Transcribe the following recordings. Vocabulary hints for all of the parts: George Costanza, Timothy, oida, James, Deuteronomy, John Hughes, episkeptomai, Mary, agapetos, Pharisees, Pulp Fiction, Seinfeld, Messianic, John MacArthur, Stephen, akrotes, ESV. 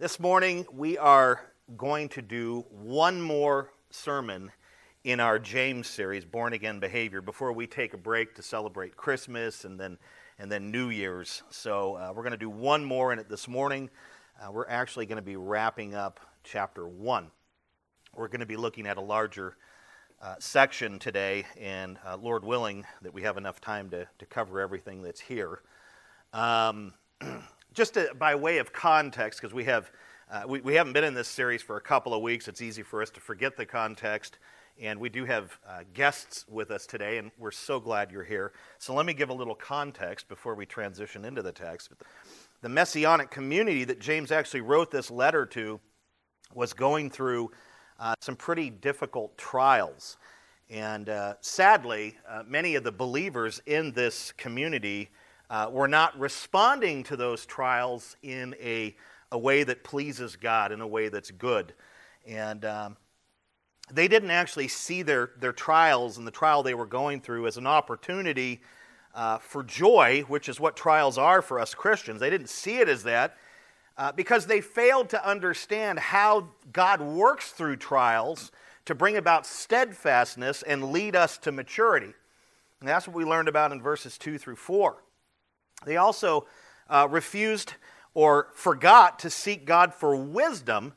This morning we are going to do one more sermon in our James series, Born Again Behavior, before we take a break to celebrate Christmas and then New Year's. So we're going to do one more in it this morning. We're actually going to be wrapping up chapter 1. We're going to be looking at a larger section today, and Lord willing that we have enough time to cover everything that's here. Just by way of context, because we have we haven't been in this series for a couple of weeks, it's easy for us to forget the context, and we do have guests with us today, and we're so glad you're here. So let me give a little context before we transition into the text. The Messianic community that James actually wrote this letter to was going through some pretty difficult trials, and sadly, many of the believers in this community were not responding to those trials in a way that pleases God, in a way that's good. And they didn't actually see their trials and the trial they were going through as an opportunity for joy, which is what trials are for us Christians. They didn't see it as that because they failed to understand how God works through trials to bring about steadfastness and lead us to maturity. And that's what we learned about in verses 2 through 4. They also refused or forgot to seek God for wisdom,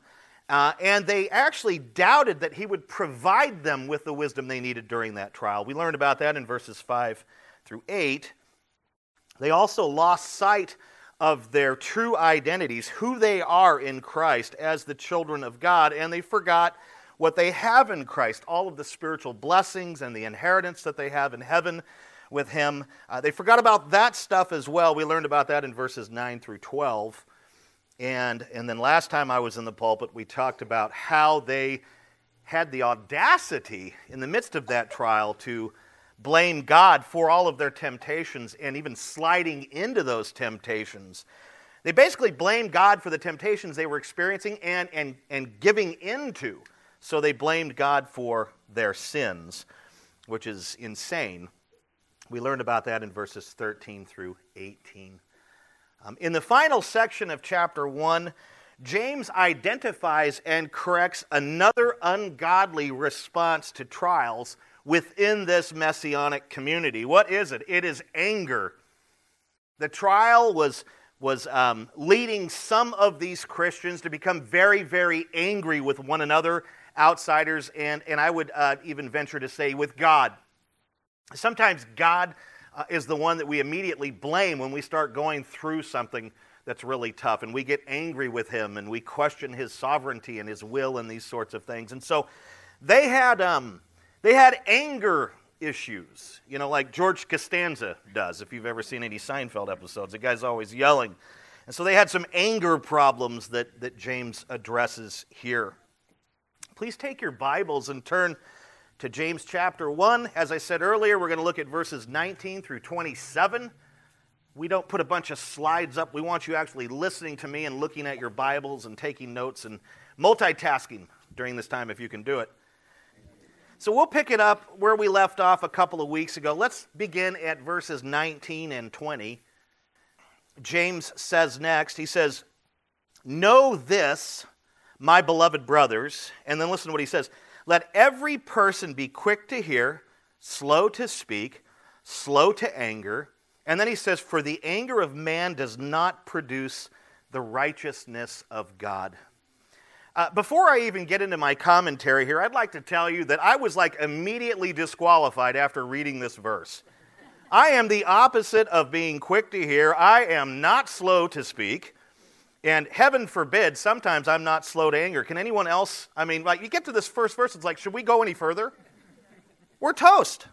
and they actually doubted that he would provide them with the wisdom they needed during that trial. We learned about that in verses 5 through 8. They also lost sight of their true identities, who they are in Christ as the children of God, and they forgot what they have in Christ, all of the spiritual blessings and the inheritance that they have in heaven with him. They forgot about that stuff as well. We learned about that in verses 9 through 12. And then last time I was in the pulpit, we talked about how they had the audacity in the midst of that trial to blame God for all of their temptations and even sliding into those temptations. They basically blamed God for the temptations they were experiencing and giving into. So they blamed God for their sins, which is insane. We learned about that in verses 13 through 18. In the final section of chapter 1, James identifies and corrects another ungodly response to trials within this Messianic community. What is it? It is anger. The trial was leading some of these Christians to become very, very angry with one another, outsiders, and I would even venture to say with God. Sometimes God is the one that we immediately blame when we start going through something that's really tough, and we get angry with him, and we question his sovereignty and his will and these sorts of things. And so they had anger issues, you know, like George Costanza does, if you've ever seen any Seinfeld episodes. The guy's always yelling. And so they had some anger problems that James addresses here. Please take your Bibles and turn to James chapter 1. As I said earlier, we're going to look at verses 19 through 27. We don't put a bunch of slides up. We want you actually listening to me and looking at your Bibles and taking notes and multitasking during this time if you can do it. So we'll pick it up where we left off a couple of weeks ago. Let's begin at verses 19 and 20. James says next, he says, "Know this, my beloved brothers," and then listen to what he says. "Let every person be quick to hear, slow to speak, slow to anger." And then he says, "For the anger of man does not produce the righteousness of God." Before I even get into my commentary here, I'd like to tell you that I was like immediately disqualified after reading this verse. I am the opposite of being quick to hear. I am not slow to speak. And heaven forbid, sometimes I'm not slow to anger. Can anyone else? I mean, like you get to this first verse, it's like, should we go any further? We're toast.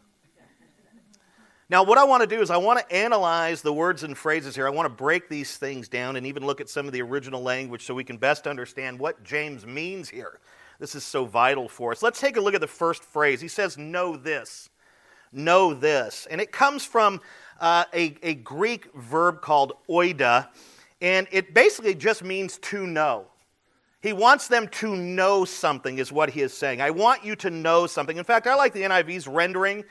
Now, what I want to do is I want to analyze the words and phrases here. I want to break these things down and even look at some of the original language so we can best understand what James means here. This is so vital for us. Let's take a look at the first phrase. He says, "Know this." Know this. And it comes from a Greek verb called oida. And it basically just means to know. He wants them to know something is what he is saying. I want you to know something. In fact, I like the NIV's rendering.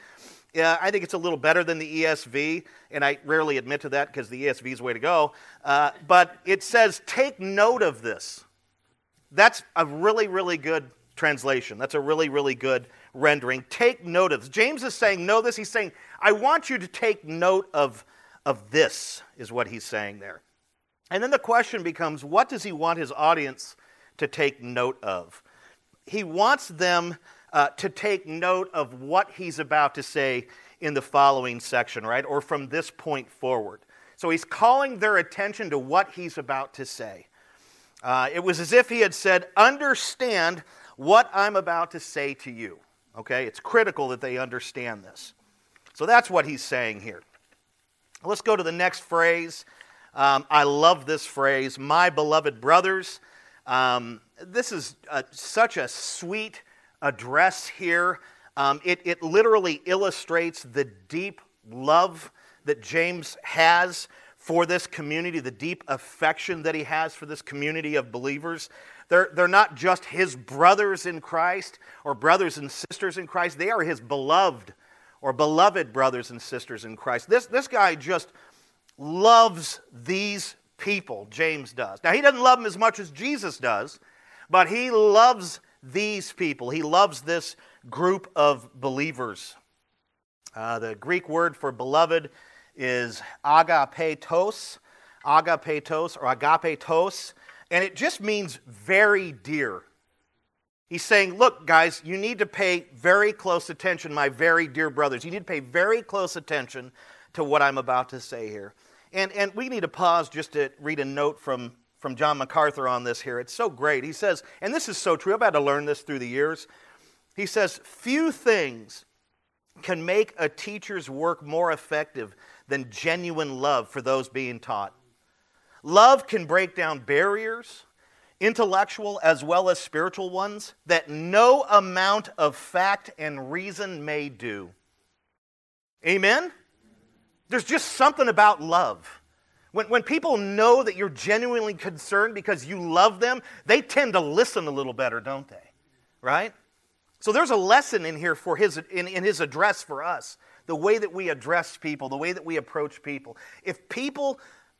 I think it's a little better than the ESV, and I rarely admit to that because the ESV is the way to go. But it says, take note of this. That's a really, really good translation. That's a really, really good rendering. Take note of this. James is saying, know this. He's saying, I want you to take note of this, is what he's saying there. And then the question becomes, what does he want his audience to take note of? He wants them to take note of what he's about to say in the following section, right? Or from this point forward. So he's calling their attention to what he's about to say. It was as if he had said, understand what I'm about to say to you. Okay, it's critical that they understand this. So that's what he's saying here. Let's go to the next phrase. I love this phrase, my beloved brothers. This is such a sweet address here. It literally illustrates the deep love that James has for this community, the deep affection that he has for this community of believers. They're not just his brothers in Christ or brothers and sisters in Christ. They are his beloved or beloved brothers and sisters in Christ. This guy just loves these people, James does. Now, he doesn't love them as much as Jesus does, but he loves these people. He loves this group of believers. The Greek word for beloved is agapetos, and it just means very dear. He's saying, look, guys, you need to pay very close attention, my very dear brothers. You need to pay very close attention to what I'm about to say here. And we need to pause just to read a note from John MacArthur on this here. It's so great. He says, and this is so true, I've had to learn this through the years. He says, few things can make a teacher's work more effective than genuine love for those being taught. Love can break down barriers, intellectual as well as spiritual ones, that no amount of fact and reason may do. Amen? There's just something about love. When people know that you're genuinely concerned because you love them, they tend to listen a little better, don't they? Right? So there's a lesson in here for his in his address for us, the way that we address people, the way that we approach people. If people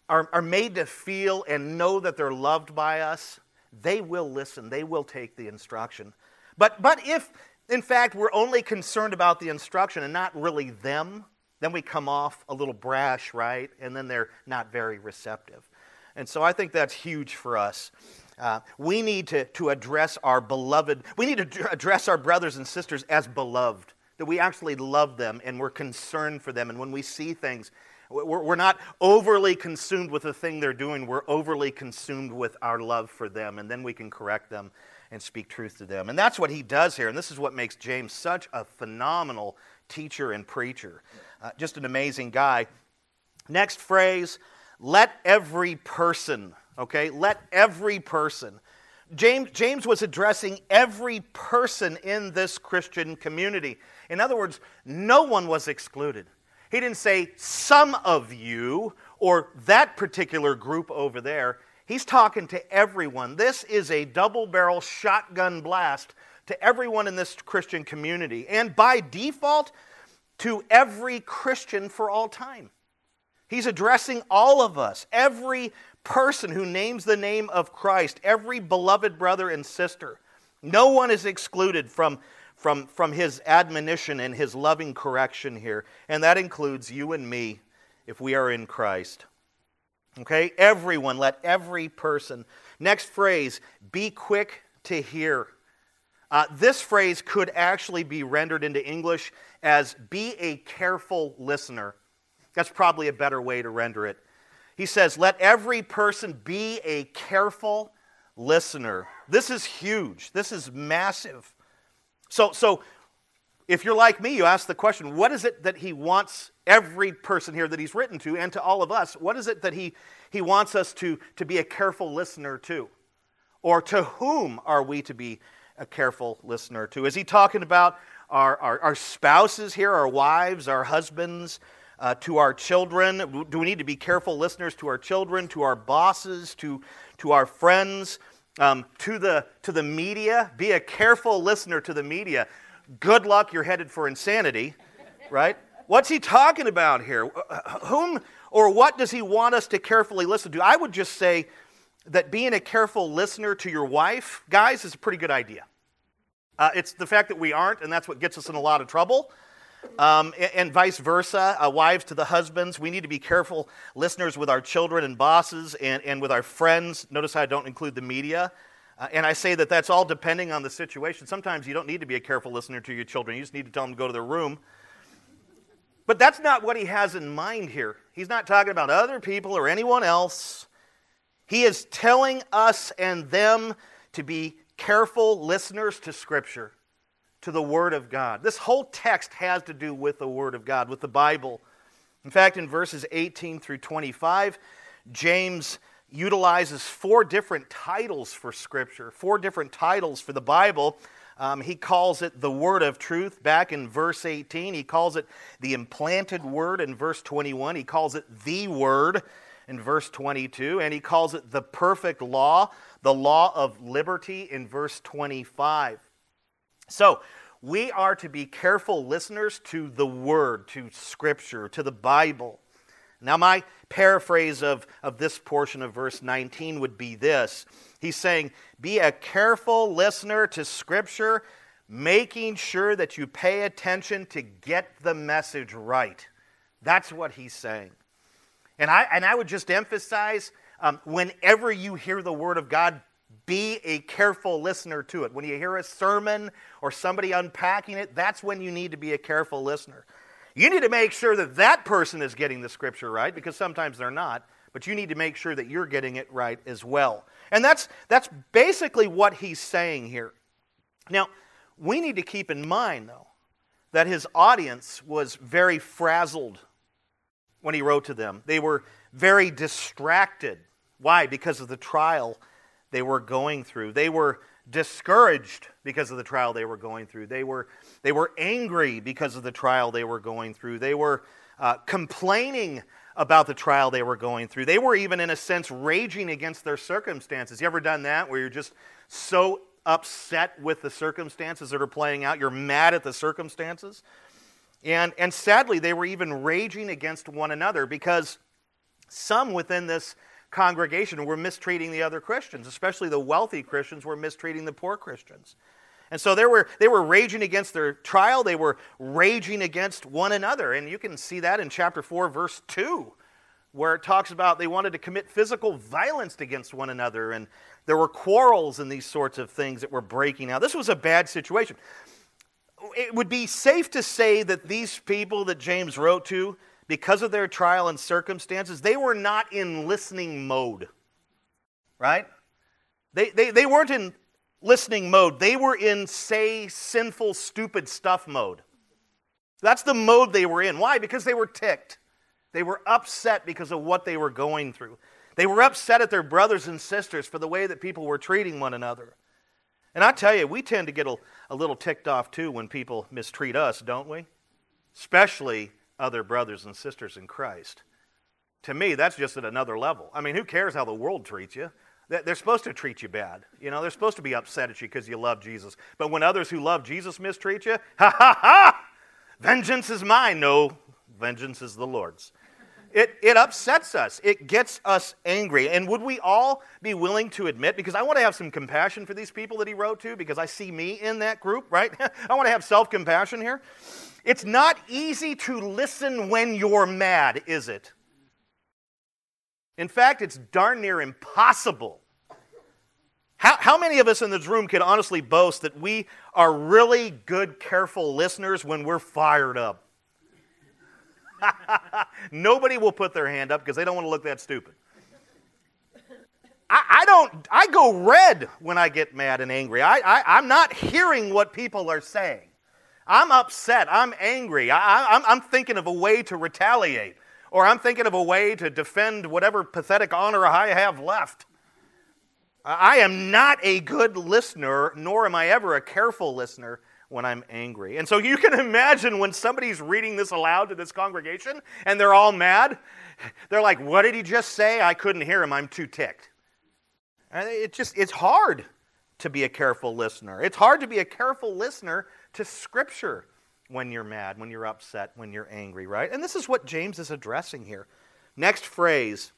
are made to feel and know that they're loved by us, they will listen, they will take the instruction. But if, in fact, we're only concerned about the instruction and not really them, then we come off a little brash, right? And then they're not very receptive. And so I think that's huge for us. We need to address our beloved, we need to address our brothers and sisters as beloved, that we actually love them and we're concerned for them. And when we see things, we're not overly consumed with the thing they're doing, we're overly consumed with our love for them, and then we can correct them and speak truth to them. And that's what he does here, and this is what makes James such a phenomenal teacher and preacher. Just an amazing guy. Next phrase, let every person, okay? Let every person. James was addressing every person in this Christian community. In other words, no one was excluded. He didn't say some of you or that particular group over there. He's talking to everyone. This is a double-barrel shotgun blast to everyone in this Christian community, and by default, to every Christian for all time. He's addressing all of us, every person who names the name of Christ, every beloved brother and sister. No one is excluded from his admonition and his loving correction here, and that includes you and me if we are in Christ. Okay, everyone, let every person. Next phrase, be quick to hear. This phrase could actually be rendered into English as be a careful listener. That's probably a better way to render it. He says, let every person be a careful listener. This is huge. This is massive. So if you're like me, you ask the question, what is it that he wants every person here that he's written to and to all of us, what is it that he wants us to be a careful listener to? Or to whom are we to be a careful listener to? Is he talking about our spouses here, our wives, our husbands, to our children? Do we need to be careful listeners to our children, to our bosses, to our friends, to the media? Be a careful listener to the media. Good luck, you're headed for insanity, right? What's he talking about here? Whom or what does he want us to carefully listen to? I would just say that being a careful listener to your wife, guys, is a pretty good idea. It's the fact that we aren't, and that's what gets us in a lot of trouble. And vice versa, wives to the husbands. We need to be careful listeners with our children and bosses and with our friends. Notice how I don't include the media. And I say that that's all depending on the situation. Sometimes you don't need to be a careful listener to your children. You just need to tell them to go to their room. But that's not what he has in mind here. He's not talking about other people or anyone else. He is telling us and them to be careful listeners to Scripture, to the Word of God. This whole text has to do with the Word of God, with the Bible. In fact, in verses 18 through 25, James utilizes four different titles for Scripture, four different titles for the Bible. He calls it the Word of Truth back in verse 18. He calls it the implanted Word in verse 21. He calls it the Word in verse 22. And he calls it the perfect law, the law of liberty in verse 25. So, we are to be careful listeners to the Word, to Scripture, to the Bible. Now, my paraphrase of this portion of verse 19 would be this. He's saying, be a careful listener to Scripture, making sure that you pay attention to get the message right. That's what he's saying. And I would just emphasize, whenever you hear the Word of God, be a careful listener to it. When you hear a sermon or somebody unpacking it, that's when you need to be a careful listener. You need to make sure that that person is getting the Scripture right, because sometimes they're not, but you need to make sure that you're getting it right as well. And that's basically what he's saying here. Now, we need to keep in mind, though, that his audience was very frazzled when he wrote to them. They were very distracted. Why? Because of the trial they were going through. They were discouraged because of the trial they were going through. They were angry because of the trial they were going through. They were complaining about the trial they were going through. They were even, in a sense, raging against their circumstances. You ever done that, where you're just so upset with the circumstances that are playing out? You're mad at the circumstances. And sadly, they were even raging against one another, because some within this congregation were mistreating the other Christians, especially the wealthy Christians were mistreating the poor Christians. And so they were raging against their trial. They were raging against one another. And you can see that in chapter 4, verse 2, where it talks about they wanted to commit physical violence against one another. And there were quarrels and these sorts of things that were breaking out. This was a bad situation. It would be safe to say that these people that James wrote to, because of their trial and circumstances, they were not in listening mode, right? They weren't in listening mode. They were in, say, sinful, stupid stuff mode. That's the mode they were in. Why? Because they were ticked. They were upset because of what they were going through. They were upset at their brothers and sisters for the way that people were treating one another. And I tell you, we tend to get a little ticked off too when people mistreat us, don't we? Especially other brothers and sisters in Christ. To me, that's just at another level. I mean, who cares how the world treats you? They're supposed to treat you bad. You know, they're supposed to be upset at you because you love Jesus. But when others who love Jesus mistreat you, ha ha ha! Vengeance is mine. No, vengeance is the Lord's. It upsets us. It gets us angry. And would we all be willing to admit, because I want to have some compassion for these people that he wrote to, because I see me in that group, right? I want to have self-compassion here. It's not easy to listen when you're mad, is it? In fact, it's darn near impossible. How many of us in this room could honestly boast that we are really good, careful listeners when we're fired up? Nobody will put their hand up because they don't want to look that stupid. I go red when I get mad and angry. I'm not hearing what people are saying. I'm upset. I'm angry. I'm thinking of a way to retaliate, or I'm thinking of a way to defend whatever pathetic honor I have left. I am not a good listener, nor am I ever a careful listener when I'm angry. And so you can imagine when somebody's reading this aloud to this congregation and they're all mad, they're like, what did he just say? I couldn't hear him. I'm too ticked. It's hard to be a careful listener. It's hard to be a careful listener to Scripture when you're mad, when you're upset, when you're angry, right? And this is what James is addressing here. Next phrase,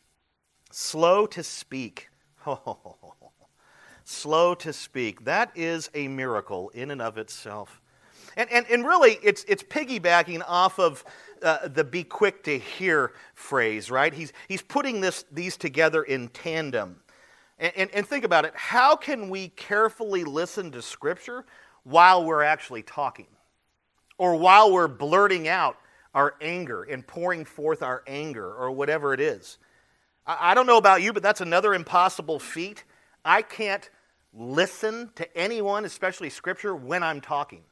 slow to speak. Oh, slow to speak. That is a miracle in and of itself. And really, it's piggybacking off of the "be quick to hear" phrase, right? He's putting these together in tandem. And think about it. How can we carefully listen to Scripture while we're actually talking? Or while we're blurting out our anger and pouring forth our anger or whatever it is? I don't know about you, but that's another impossible feat. I can't listen to anyone, especially Scripture, when I'm talking.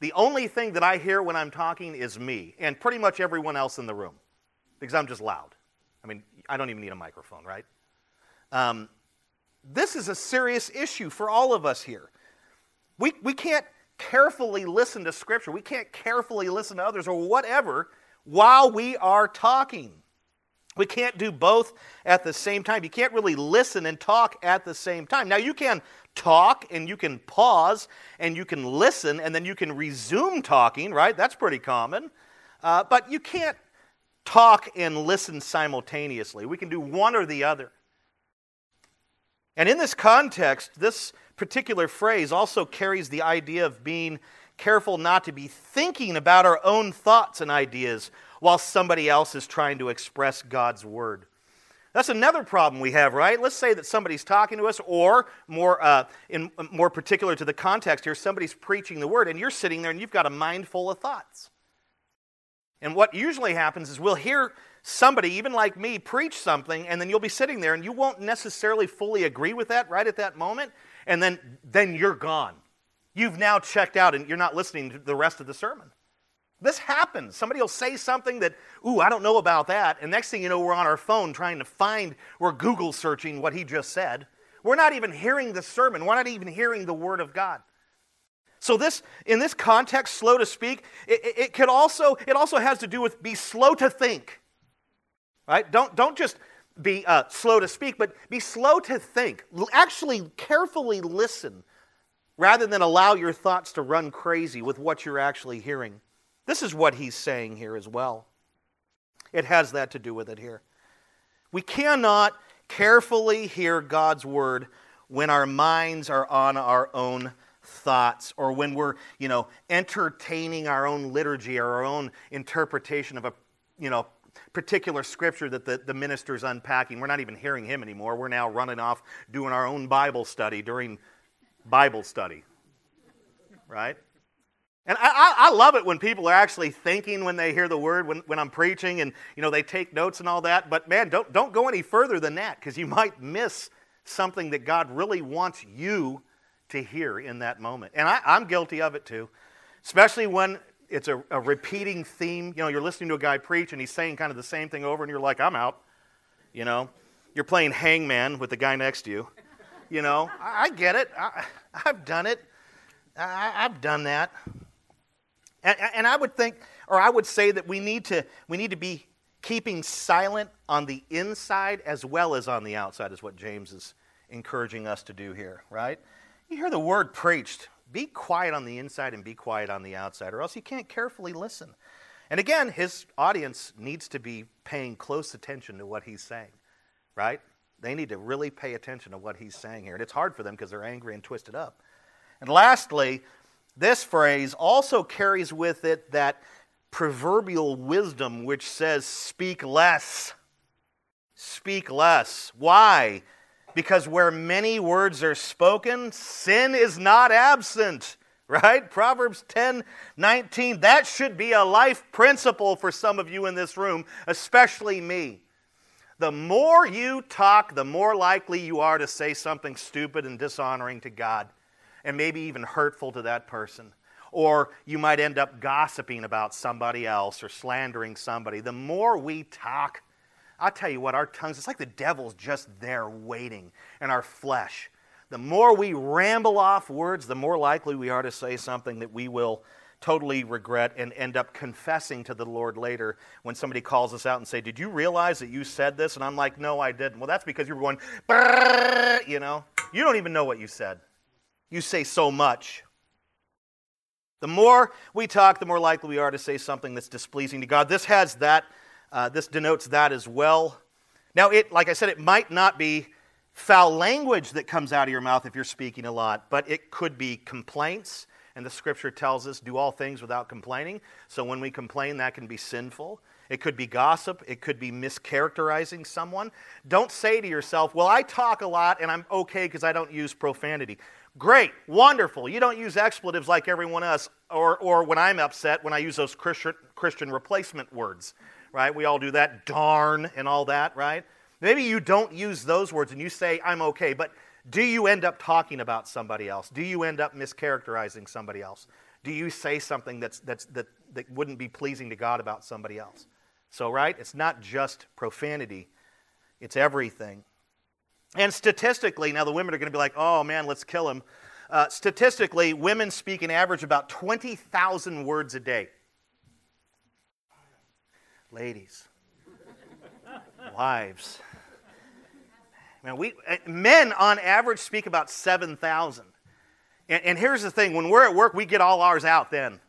The only thing that I hear when I'm talking is me and pretty much everyone else in the room because I'm just loud. I mean, I don't even need a microphone, right? This is a serious issue for all of us here. We can't carefully listen to Scripture. We can't carefully listen to others or whatever while we are talking. We can't do both at the same time. You can't really listen and talk at the same time. Now, you can talk and you can pause and you can listen and then you can resume talking, right? That's pretty common. But you can't talk and listen simultaneously. We can do one or the other. And in this context, this particular phrase also carries the idea of being careful not to be thinking about our own thoughts and ideas while somebody else is trying to express God's word. That's another problem we have, right? Let's say that somebody's talking to us, or more particular to the context here, somebody's preaching the word, and you're sitting there and you've got a mind full of thoughts. And what usually happens is we'll hear somebody, even like me, preach something, and then you'll be sitting there and you won't necessarily fully agree with that right at that moment, and then you're gone. You've now checked out and you're not listening to the rest of the sermon. This happens. Somebody will say something that, ooh, I don't know about that. And next thing you know, we're on our phone trying to find, we're Google searching what he just said. We're not even hearing the sermon. We're not even hearing the word of God. So this, in this context, slow to speak, it also has to do with be slow to think. Right? Don't just be slow to speak, but be slow to think. Actually carefully listen rather than allow your thoughts to run crazy with what you're actually hearing. This is what he's saying here as well. It has that to do with it here. We cannot carefully hear God's word when our minds are on our own thoughts or when we're, entertaining our own liturgy or our own interpretation of a, particular scripture that the minister's unpacking. We're not even hearing him anymore. We're now running off doing our own Bible study during Bible study, right? And I love it when people are actually thinking when they hear the word, when I'm preaching and, they take notes and all that. But man, don't go any further than that because you might miss something that God really wants you to hear in that moment. And I'm guilty of it too, especially when it's a repeating theme. You're listening to a guy preach and he's saying kind of the same thing over and you're like, I'm out. You're playing hangman with the guy next to you. I get it. I've done it. I've done that. And I would think, or I would say that we need to be keeping silent on the inside as well as on the outside is what James is encouraging us to do here, right? You hear the word preached, be quiet on the inside and be quiet on the outside, or else you can't carefully listen. And again, his audience needs to be paying close attention to what he's saying, right? They need to really pay attention to what he's saying here. And it's hard for them because they're angry and twisted up. And lastly, this phrase also carries with it that proverbial wisdom which says, speak less. Speak less. Why? Because where many words are spoken, sin is not absent, right? Proverbs 10:19. That should be a life principle for some of you in this room, especially me. The more you talk, the more likely you are to say something stupid and dishonoring to God, and maybe even hurtful to that person. Or you might end up gossiping about somebody else or slandering somebody. The more we talk, I'll tell you what, our tongues, it's like the devil's just there waiting, and our flesh. The more we ramble off words, the more likely we are to say something that we will totally regret and end up confessing to the Lord later when somebody calls us out and say, did you realize that you said this? And I'm like, no, I didn't. Well, that's because you were going, you don't even know what you said. You say so much. The more we talk, the more likely we are to say something that's displeasing to God. This has that. This denotes that as well. Now, it, like I said, it might not be foul language that comes out of your mouth if you're speaking a lot, but it could be complaints. And the scripture tells us, do all things without complaining. So when we complain, that can be sinful. It could be gossip. It could be mischaracterizing someone. Don't say to yourself, well, I talk a lot and I'm okay because I don't use profanity. Great, wonderful. You don't use expletives like everyone else, or when I'm upset, when I use those Christian replacement words, right? We all do that, darn and all that, right? Maybe you don't use those words and you say, I'm okay, but do you end up talking about somebody else? Do you end up mischaracterizing somebody else? Do you say something that wouldn't be pleasing to God about somebody else? So, right, it's not just profanity, it's everything. And statistically, now the women are going to be like, oh man, let's kill him. Statistically, women speak an average about 20,000 words a day. Ladies, wives. Man, men on average speak about 7,000. And here's the thing, when we're at work, we get all ours out then.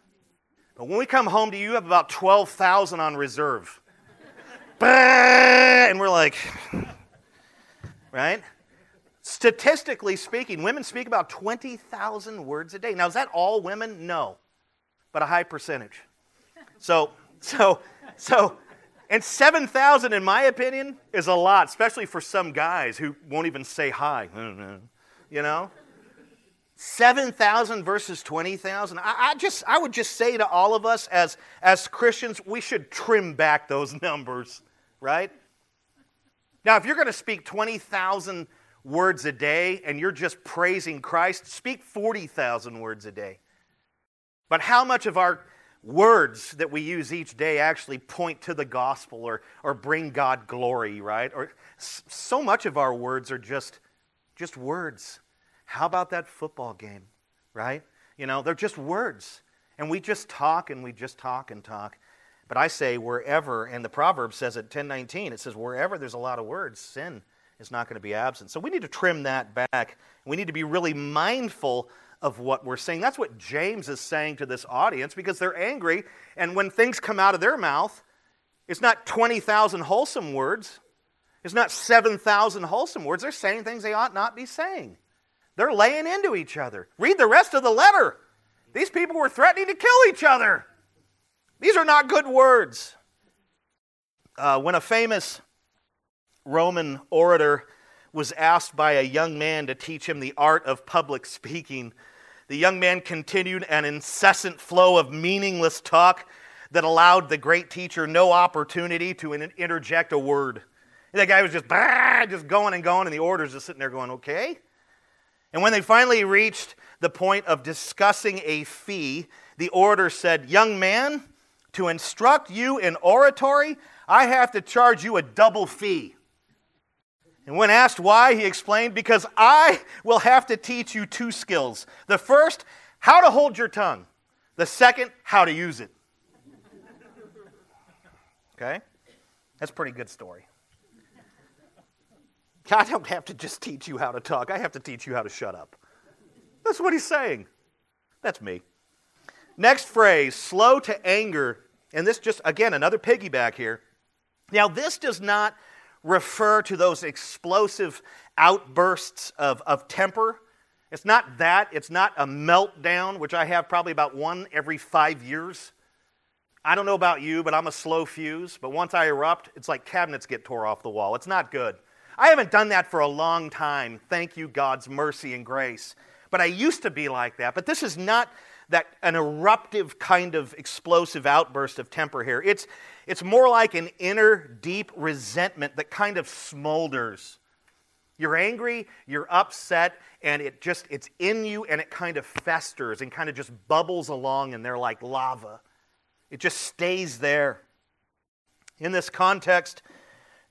But when we come home to you, you have about 12,000 on reserve. And we're like... Right? Statistically speaking, women speak about 20,000 words a day. Now, is that all women? No, but a high percentage. And 7,000, in my opinion, is a lot, especially for some guys who won't even say hi. You know? 7,000 versus 20,000. I would just say to all of us as Christians, we should trim back those numbers, right? Now, if you're going to speak 20,000 words a day and you're just praising Christ, speak 40,000 words a day. But how much of our words that we use each day actually point to the gospel or bring God glory, right? Or so much of our words are just words. How about that football game, right? You know, they're just words. And we just talk and we just talk and talk. But I say wherever, and the proverb says at 10:19, it says wherever there's a lot of words, sin is not going to be absent. So we need to trim that back. We need to be really mindful of what we're saying. That's what James is saying to this audience because they're angry. And when things come out of their mouth, it's not 20,000 wholesome words. It's not 7,000 wholesome words. They're saying things they ought not be saying. They're laying into each other. Read the rest of the letter. These people were threatening to kill each other. These are not good words. When a famous Roman orator was asked by a young man to teach him the art of public speaking, the young man continued an incessant flow of meaningless talk that allowed the great teacher no opportunity to interject a word. And the guy was just going and going, and the orator's just sitting there going, okay. And when they finally reached the point of discussing a fee, the orator said, young man, to instruct you in oratory, I have to charge you a double fee. And when asked why, he explained, because I will have to teach you two skills. The first, how to hold your tongue. The second, how to use it. Okay? That's a pretty good story. I don't have to just teach you how to talk. I have to teach you how to shut up. That's what he's saying. That's me. Next phrase, slow to anger, and this just, again, another piggyback here. Now, this does not refer to those explosive outbursts of temper. It's not that. It's not a meltdown, which I have probably about one every 5 years. I don't know about you, but I'm a slow fuse, but once I erupt, it's like cabinets get tore off the wall. It's not good. I haven't done that for a long time. Thank you, God's mercy and grace. But I used to be like that, but this is not... that an eruptive kind of explosive outburst of temper here. It's more like an inner deep resentment that kind of smolders. You're angry, you're upset, and it's in you and it kind of festers and kind of just bubbles along and they're like lava. It just stays there. In this context,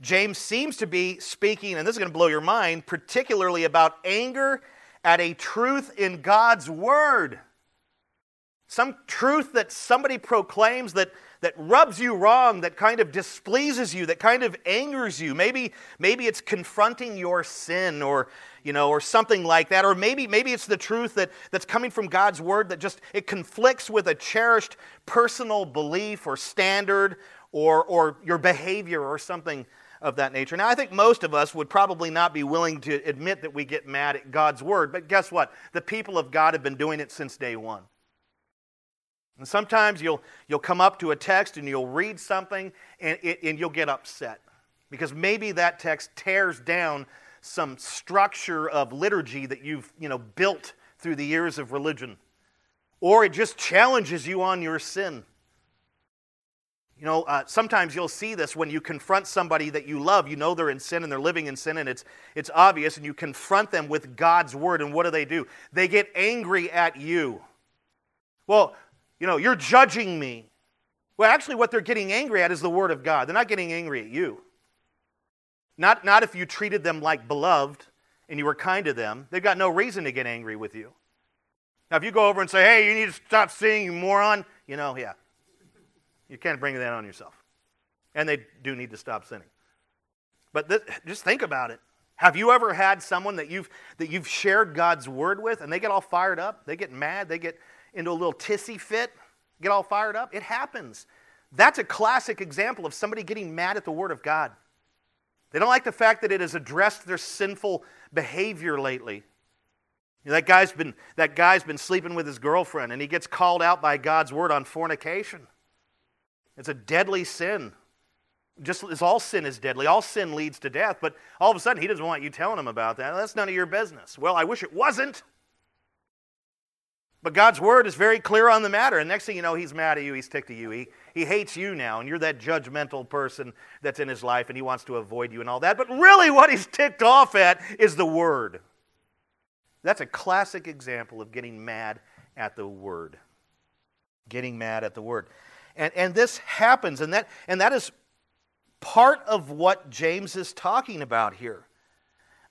James seems to be speaking, and this is going to blow your mind, particularly about anger at a truth in God's word. Some truth that somebody proclaims that rubs you wrong, that kind of displeases you, that kind of angers you. Maybe it's confronting your sin or something like that. Or maybe it's the truth that's coming from God's word that just it conflicts with a cherished personal belief or standard or your behavior or something of that nature. Now, I think most of us would probably not be willing to admit that we get mad at God's word, but guess what? The people of God have been doing it since day one. And sometimes you'll come up to a text and you'll read something and you'll get upset because maybe that text tears down some structure of liturgy that you've built through the years of religion. Or it just challenges you on your sin. Sometimes you'll see this when you confront somebody that you love. You know they're in sin and they're living in sin and it's obvious, and you confront them with God's word, and what do? They get angry at you. Well, you're judging me. Well, actually what they're getting angry at is the word of God. They're not getting angry at you. Not if you treated them like beloved and you were kind to them. They've got no reason to get angry with you. Now, if you go over and say, hey, you need to stop sinning, you moron, you can't bring that on yourself. And they do need to stop sinning. But just think about it. Have you ever had someone that you've shared God's word with, and they get all fired up? They get mad? They get into a little tissy fit? Get all fired up? It happens. That's a classic example of somebody getting mad at the word of God. They don't like the fact that it has addressed their sinful behavior lately. That guy's been sleeping with his girlfriend, and he gets called out by God's word on fornication. It's a deadly sin. Just as all sin is deadly, all sin leads to death, but all of a sudden he doesn't want you telling him about that. That's none of your business. Well, I wish it wasn't. But God's word is very clear on the matter, and next thing you know, he's mad at you, he's ticked at you, he hates you now, and you're that judgmental person that's in his life, and he wants to avoid you and all that. But really what he's ticked off at is the word. That's a classic example of getting mad at the word. Getting mad at the word. And this happens, and that is part of what James is talking about here.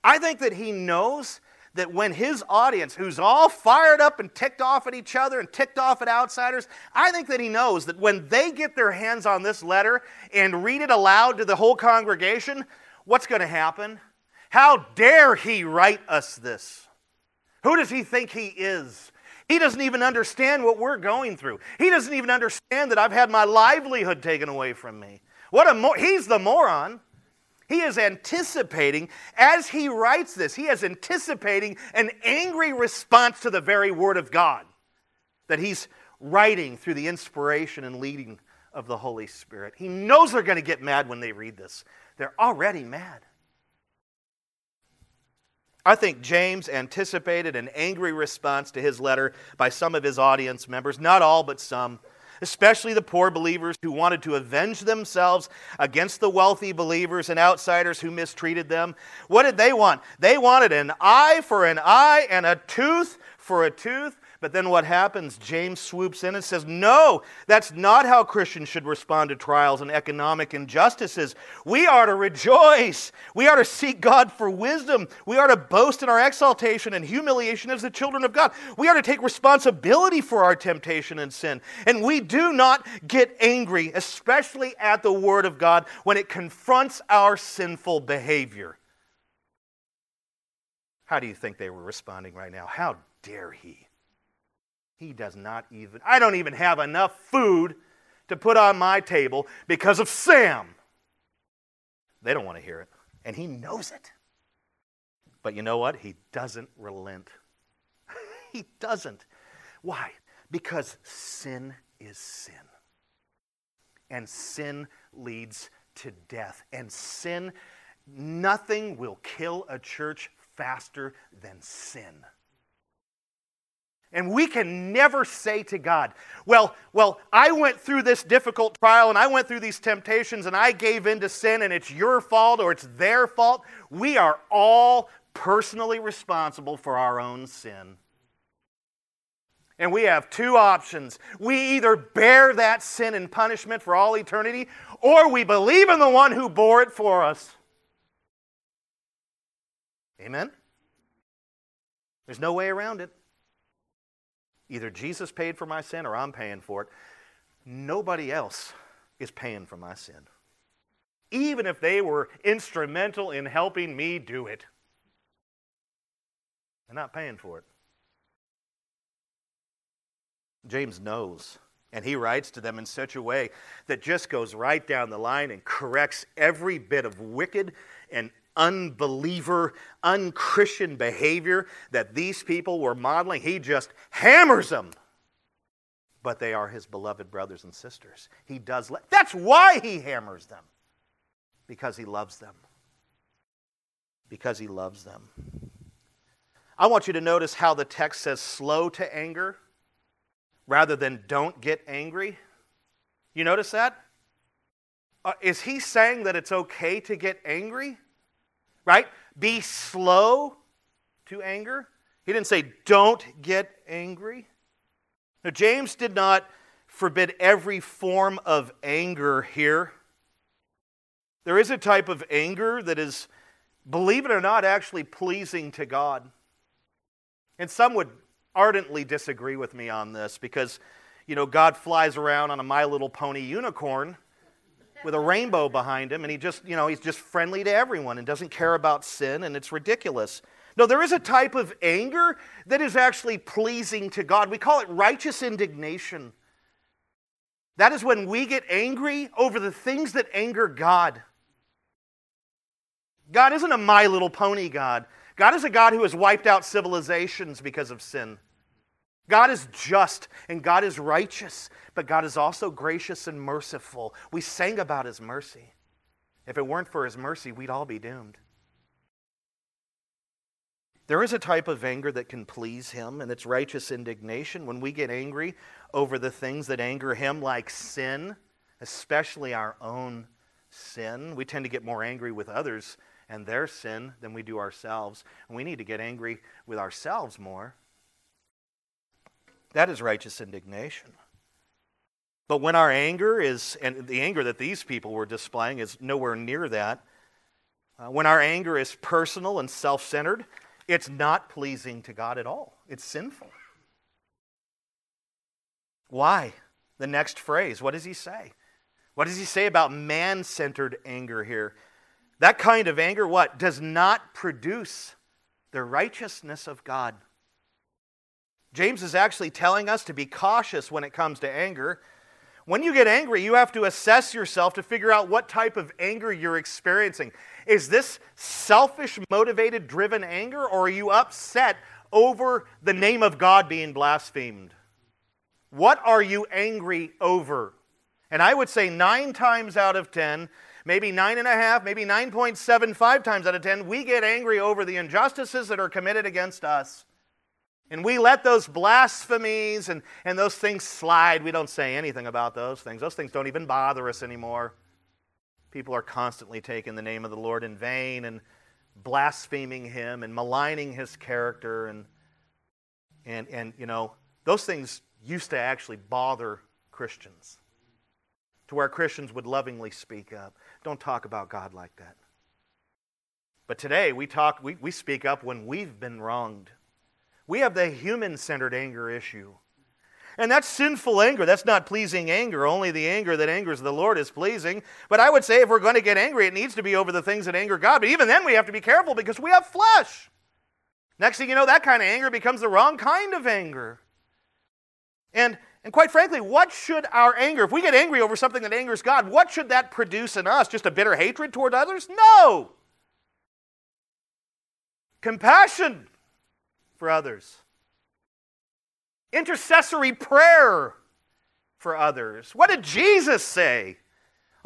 I think that he knows that when his audience, who's all fired up and ticked off at each other and ticked off at outsiders, I think that he knows that when they get their hands on this letter and read it aloud to the whole congregation, what's going to happen? How dare he write us this? Who does he think he is? He doesn't even understand what we're going through. He doesn't even understand that I've had my livelihood taken away from me. He's the moron. He is anticipating, as he writes this, he is anticipating an angry response to the very word of God that he's writing through the inspiration and leading of the Holy Spirit. He knows they're going to get mad when they read this. They're already mad. I think James anticipated an angry response to his letter by some of his audience members, not all but some, especially the poor believers who wanted to avenge themselves against the wealthy believers and outsiders who mistreated them. What did they want? They wanted an eye for an eye and a tooth for a tooth. But then what happens? James swoops in and says, no, that's not how Christians should respond to trials and economic injustices. We are to rejoice. We are to seek God for wisdom. We are to boast in our exaltation and humiliation as the children of God. We are to take responsibility for our temptation and sin. And we do not get angry, especially at the word of God, when it confronts our sinful behavior. How do you think they were responding right now? How dare he? He does not even, I don't even have enough food to put on my table because of Sam. They don't want to hear it, and he knows it. But you know what? He doesn't relent. He doesn't. Why? Because sin is sin. And sin leads to death. And sin, nothing will kill a church faster than sin. And we can never say to God, well, I went through this difficult trial and I went through these temptations and I gave in to sin and it's your fault or it's their fault. We are all personally responsible for our own sin. And we have two options. We either bear that sin in punishment for all eternity, or we believe in the one who bore it for us. Amen? There's no way around it. Either Jesus paid for my sin or I'm paying for it. Nobody else is paying for my sin, even if they were instrumental in helping me do it. They're not paying for it. James knows And he writes to them in such a way that just goes right down the line and corrects every bit of wicked and unbeliever, unchristian behavior that these people were modeling. He just hammers them. But they are his beloved brothers and sisters. He does. That's why he hammers them. Because he loves them. Because he loves them. I want you to notice how the text says slow to anger rather than don't get angry. You notice that? Is he saying that it's okay to get angry? Right? Be slow to anger. He didn't say don't get angry. Now, James did not forbid every form of anger here. There is a type of anger that is, believe it or not, actually pleasing to God. And some would ardently disagree with me on this because, you know, God flies around on a My Little Pony unicorn with a rainbow behind him, and he just, you know, he's just friendly to everyone and doesn't care about sin, and it's ridiculous. No, there is a type of anger that is actually pleasing to God. We call it righteous indignation. That is when we get angry over the things that anger God. God isn't a My Little Pony God. God is a God who has wiped out civilizations because of sin. God is just and God is righteous, but God is also gracious and merciful. We sang about his mercy. If it weren't for his mercy, we'd all be doomed. There is a type of anger that can please him, and it's righteous indignation. When we get angry over the things that anger him, like sin, especially our own sin, we tend to get more angry with others and their sin than we do ourselves. And we need to get angry with ourselves more. That is righteous indignation. But when our anger is, and the anger that these people were displaying is nowhere near that, when our anger is personal and self-centered, it's not pleasing to God at all. It's sinful. Why? The next phrase, what does he say? What does he say about man-centered anger here? That kind of anger, what? Does not produce the righteousness of God. James is actually telling us to be cautious when it comes to anger. When you get angry, you have to assess yourself to figure out what type of anger you're experiencing. Is this selfish, motivated, driven anger, or are you upset over the name of God being blasphemed? What are you angry over? And I would say 9 times out of 10, maybe 9.5, maybe 9.75 times out of 10, we get angry over the injustices that are committed against us. And we let those blasphemies and those things slide. We don't say anything about those things. Those things don't even bother us anymore. People are constantly taking the name of the Lord in vain and blaspheming him and maligning his character. And you know, those things used to actually bother Christians to where Christians would lovingly speak up. Don't talk about God like that. But today we speak up when we've been wronged. We have the human-centered anger issue. And that's sinful anger. That's not pleasing anger. Only the anger that angers the Lord is pleasing. But I would say if we're going to get angry, it needs to be over the things that anger God. But even then, we have to be careful because we have flesh. Next thing you know, that kind of anger becomes the wrong kind of anger. And quite frankly, what should our anger, if we get angry over something that angers God, what should that produce in us? Just a bitter hatred toward others? No! Compassion for others. Intercessory prayer for others. What did Jesus say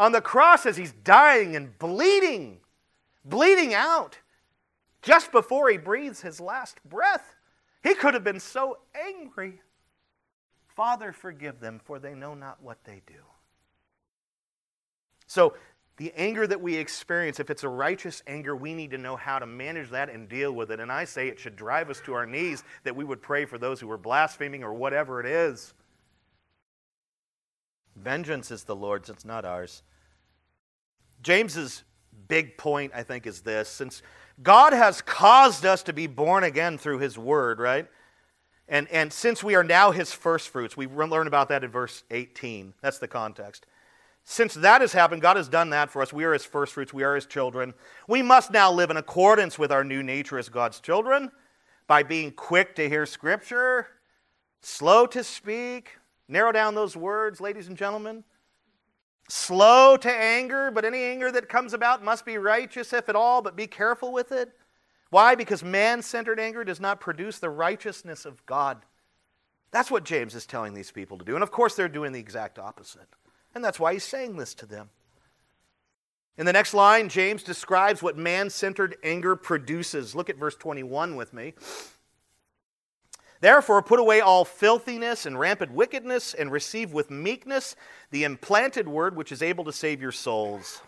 on the cross as he's dying and bleeding out just before he breathes his last breath? He could have been so angry. Father, forgive them, for they know not what they do. So, the anger that we experience, if it's a righteous anger, we need to know how to manage that and deal with it. And I say it should drive us to our knees that we would pray for those who are blaspheming or whatever it is. Vengeance is the Lord's, it's not ours. James's big point, I think, is this. Since God has caused us to be born again through his word, right? And since we are now his first fruits, we learn about that in verse 18. That's the context. Since that has happened, God has done that for us. We are his first fruits. We are his children. We must now live in accordance with our new nature as God's children by being quick to hear Scripture, slow to speak, Narrow down those words, ladies and gentlemen. Slow to anger, but any anger that comes about must be righteous, if at all, but be careful with it. Why? Because man-centered anger does not produce the righteousness of God. That's what James is telling these people to do. And of course, they're doing the exact opposite. And that's why he's saying this to them. In the next line, James describes what man-centered anger produces. Look at verse 21 with me. Therefore, put away all filthiness and rampant wickedness, and receive with meekness the implanted word which is able to save your souls.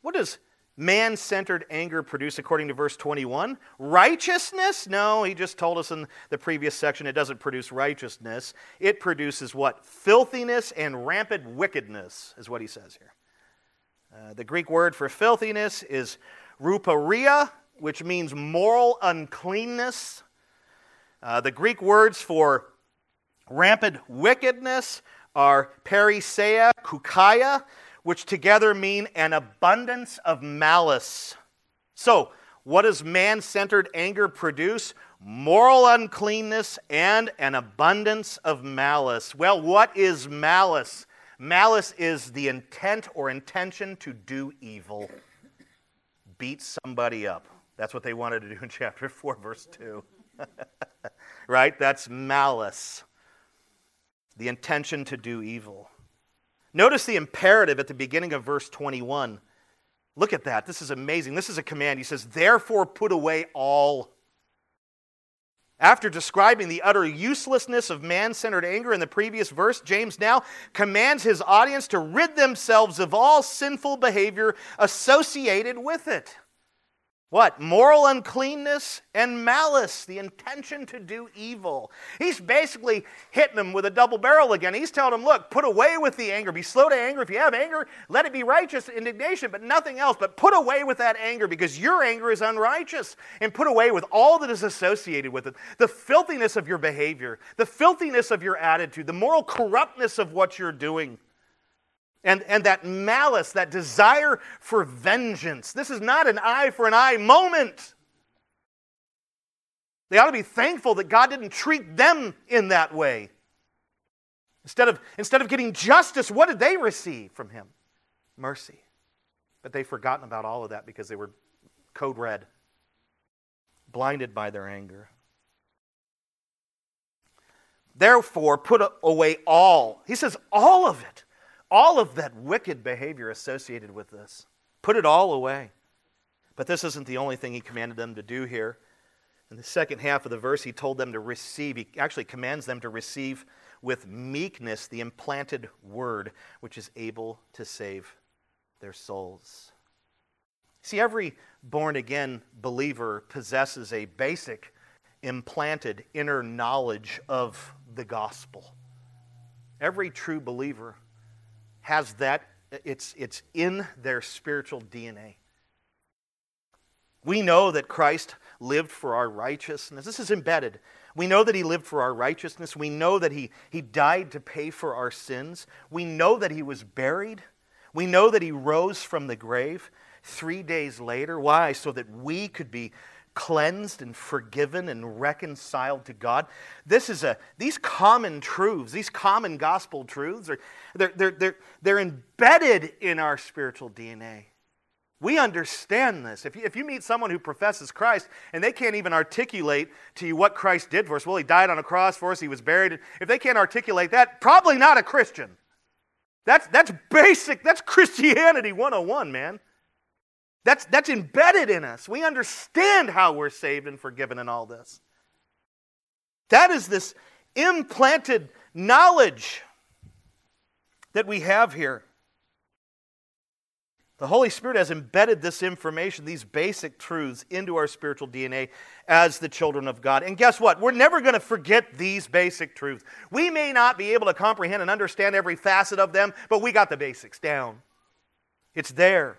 What does man-centered anger produce according to verse 21? Righteousness? No, he just told us in the previous section it doesn't produce righteousness. It produces what? Filthiness and rampant wickedness is what he says here. The Greek word for filthiness is ruparia, which means moral uncleanness. The Greek words for rampant wickedness are periseia, kukaia, which together mean an abundance of malice. So, what does man-centered anger produce? Moral uncleanness and an abundance of malice. Well, what is malice? Malice is the intent or intention to do evil. Beat somebody up. That's what they wanted to do in chapter 4, verse 2. Right? That's malice. The intention to do evil. Notice the imperative at the beginning of verse 21. Look at that. This is amazing. This is a command. He says, therefore put away all. After describing the utter uselessness of man-centered anger in the previous verse, James now commands his audience to rid themselves of all sinful behavior associated with it. What? Moral uncleanness and malice, the intention to do evil. He's basically hitting them with a double barrel again. He's telling them, look, put away with the anger. Be slow to anger. If you have anger, let it be righteous indignation, but nothing else. But put away with that anger because your anger is unrighteous. And put away with all that is associated with it. The filthiness of your behavior, the filthiness of your attitude, the moral corruptness of what you're doing. And that malice, that desire for vengeance. This is not an eye for an eye moment. They ought to be thankful that God didn't treat them in that way. Instead of getting justice, what did they receive from him? Mercy. But they've forgotten about all of that because they were code red, blinded by their anger. Therefore, put away all. He says all of it. All of that wicked behavior associated with this. Put it all away. But this isn't the only thing he commanded them to do here. In the second half of the verse, he told them to receive. He actually commands them to receive with meekness the implanted word, which is able to save their souls. See, every born-again believer possesses a basic, implanted inner knowledge of the gospel. Every true believer has that, it's in their spiritual DNA. We know that Christ lived for our righteousness. This is embedded. We know that he lived for our righteousness. We know that he died to pay for our sins. We know that he was buried. We know that he rose from the grave 3 days later. Why? So that we could be cleansed and forgiven and reconciled to God. These common truths, these common gospel truths, they're embedded in our spiritual DNA. We understand this. If you meet someone who professes Christ and they can't even articulate to you what Christ did for us, well, he died on a cross for us, he was buried. If they can't articulate that, probably not a Christian. That's basic. That's Christianity 101, man. That's embedded in us. We understand how we're saved and forgiven in all this. That is this implanted knowledge that we have here. The Holy Spirit has embedded this information, these basic truths, into our spiritual DNA as the children of God. And guess what? We're never going to forget these basic truths. We may not be able to comprehend and understand every facet of them, but we got the basics down. It's there.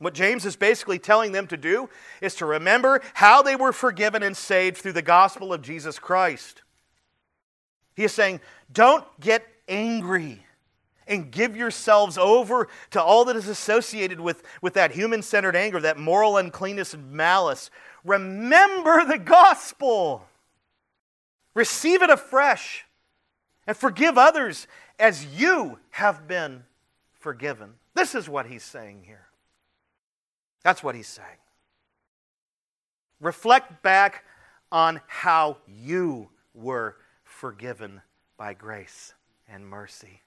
What James is basically telling them to do is to remember how they were forgiven and saved through the gospel of Jesus Christ. He is saying, don't get angry and give yourselves over to all that is associated with that human-centered anger, that moral uncleanness and malice. Remember the gospel. Receive it afresh. and forgive others as you have been forgiven. This is what he's saying here. That's what he's saying. Reflect back on how you were forgiven by grace and mercy.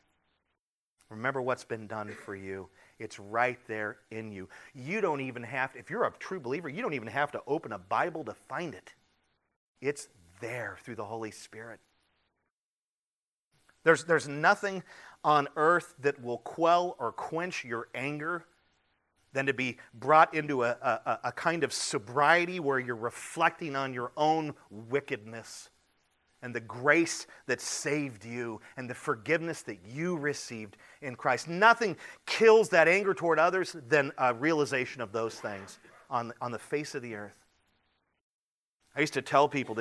Remember what's been done for you. It's right there in you. You don't even have to, if you're a true believer, you don't even have to open a Bible to find it. It's there through the Holy Spirit. There's nothing on earth that will quell or quench your anger than to be brought into a kind of sobriety where you're reflecting on your own wickedness and the grace that saved you and the forgiveness that you received in Christ. Nothing kills that anger toward others than a realization of those things on the face of the earth. I used to tell people,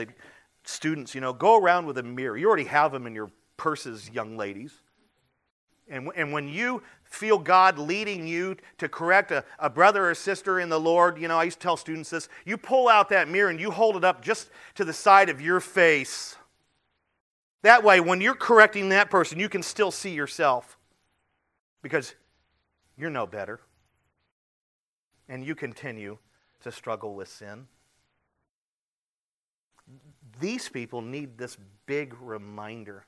students, go around with a mirror. You already have them in your purses, young ladies. And when you feel God leading you to correct a brother or sister in the Lord, I used to tell students this, you pull out that mirror and you hold it up just to the side of your face. That way, when you're correcting that person, you can still see yourself because you're no better. And you continue to struggle with sin. These people need this big reminder.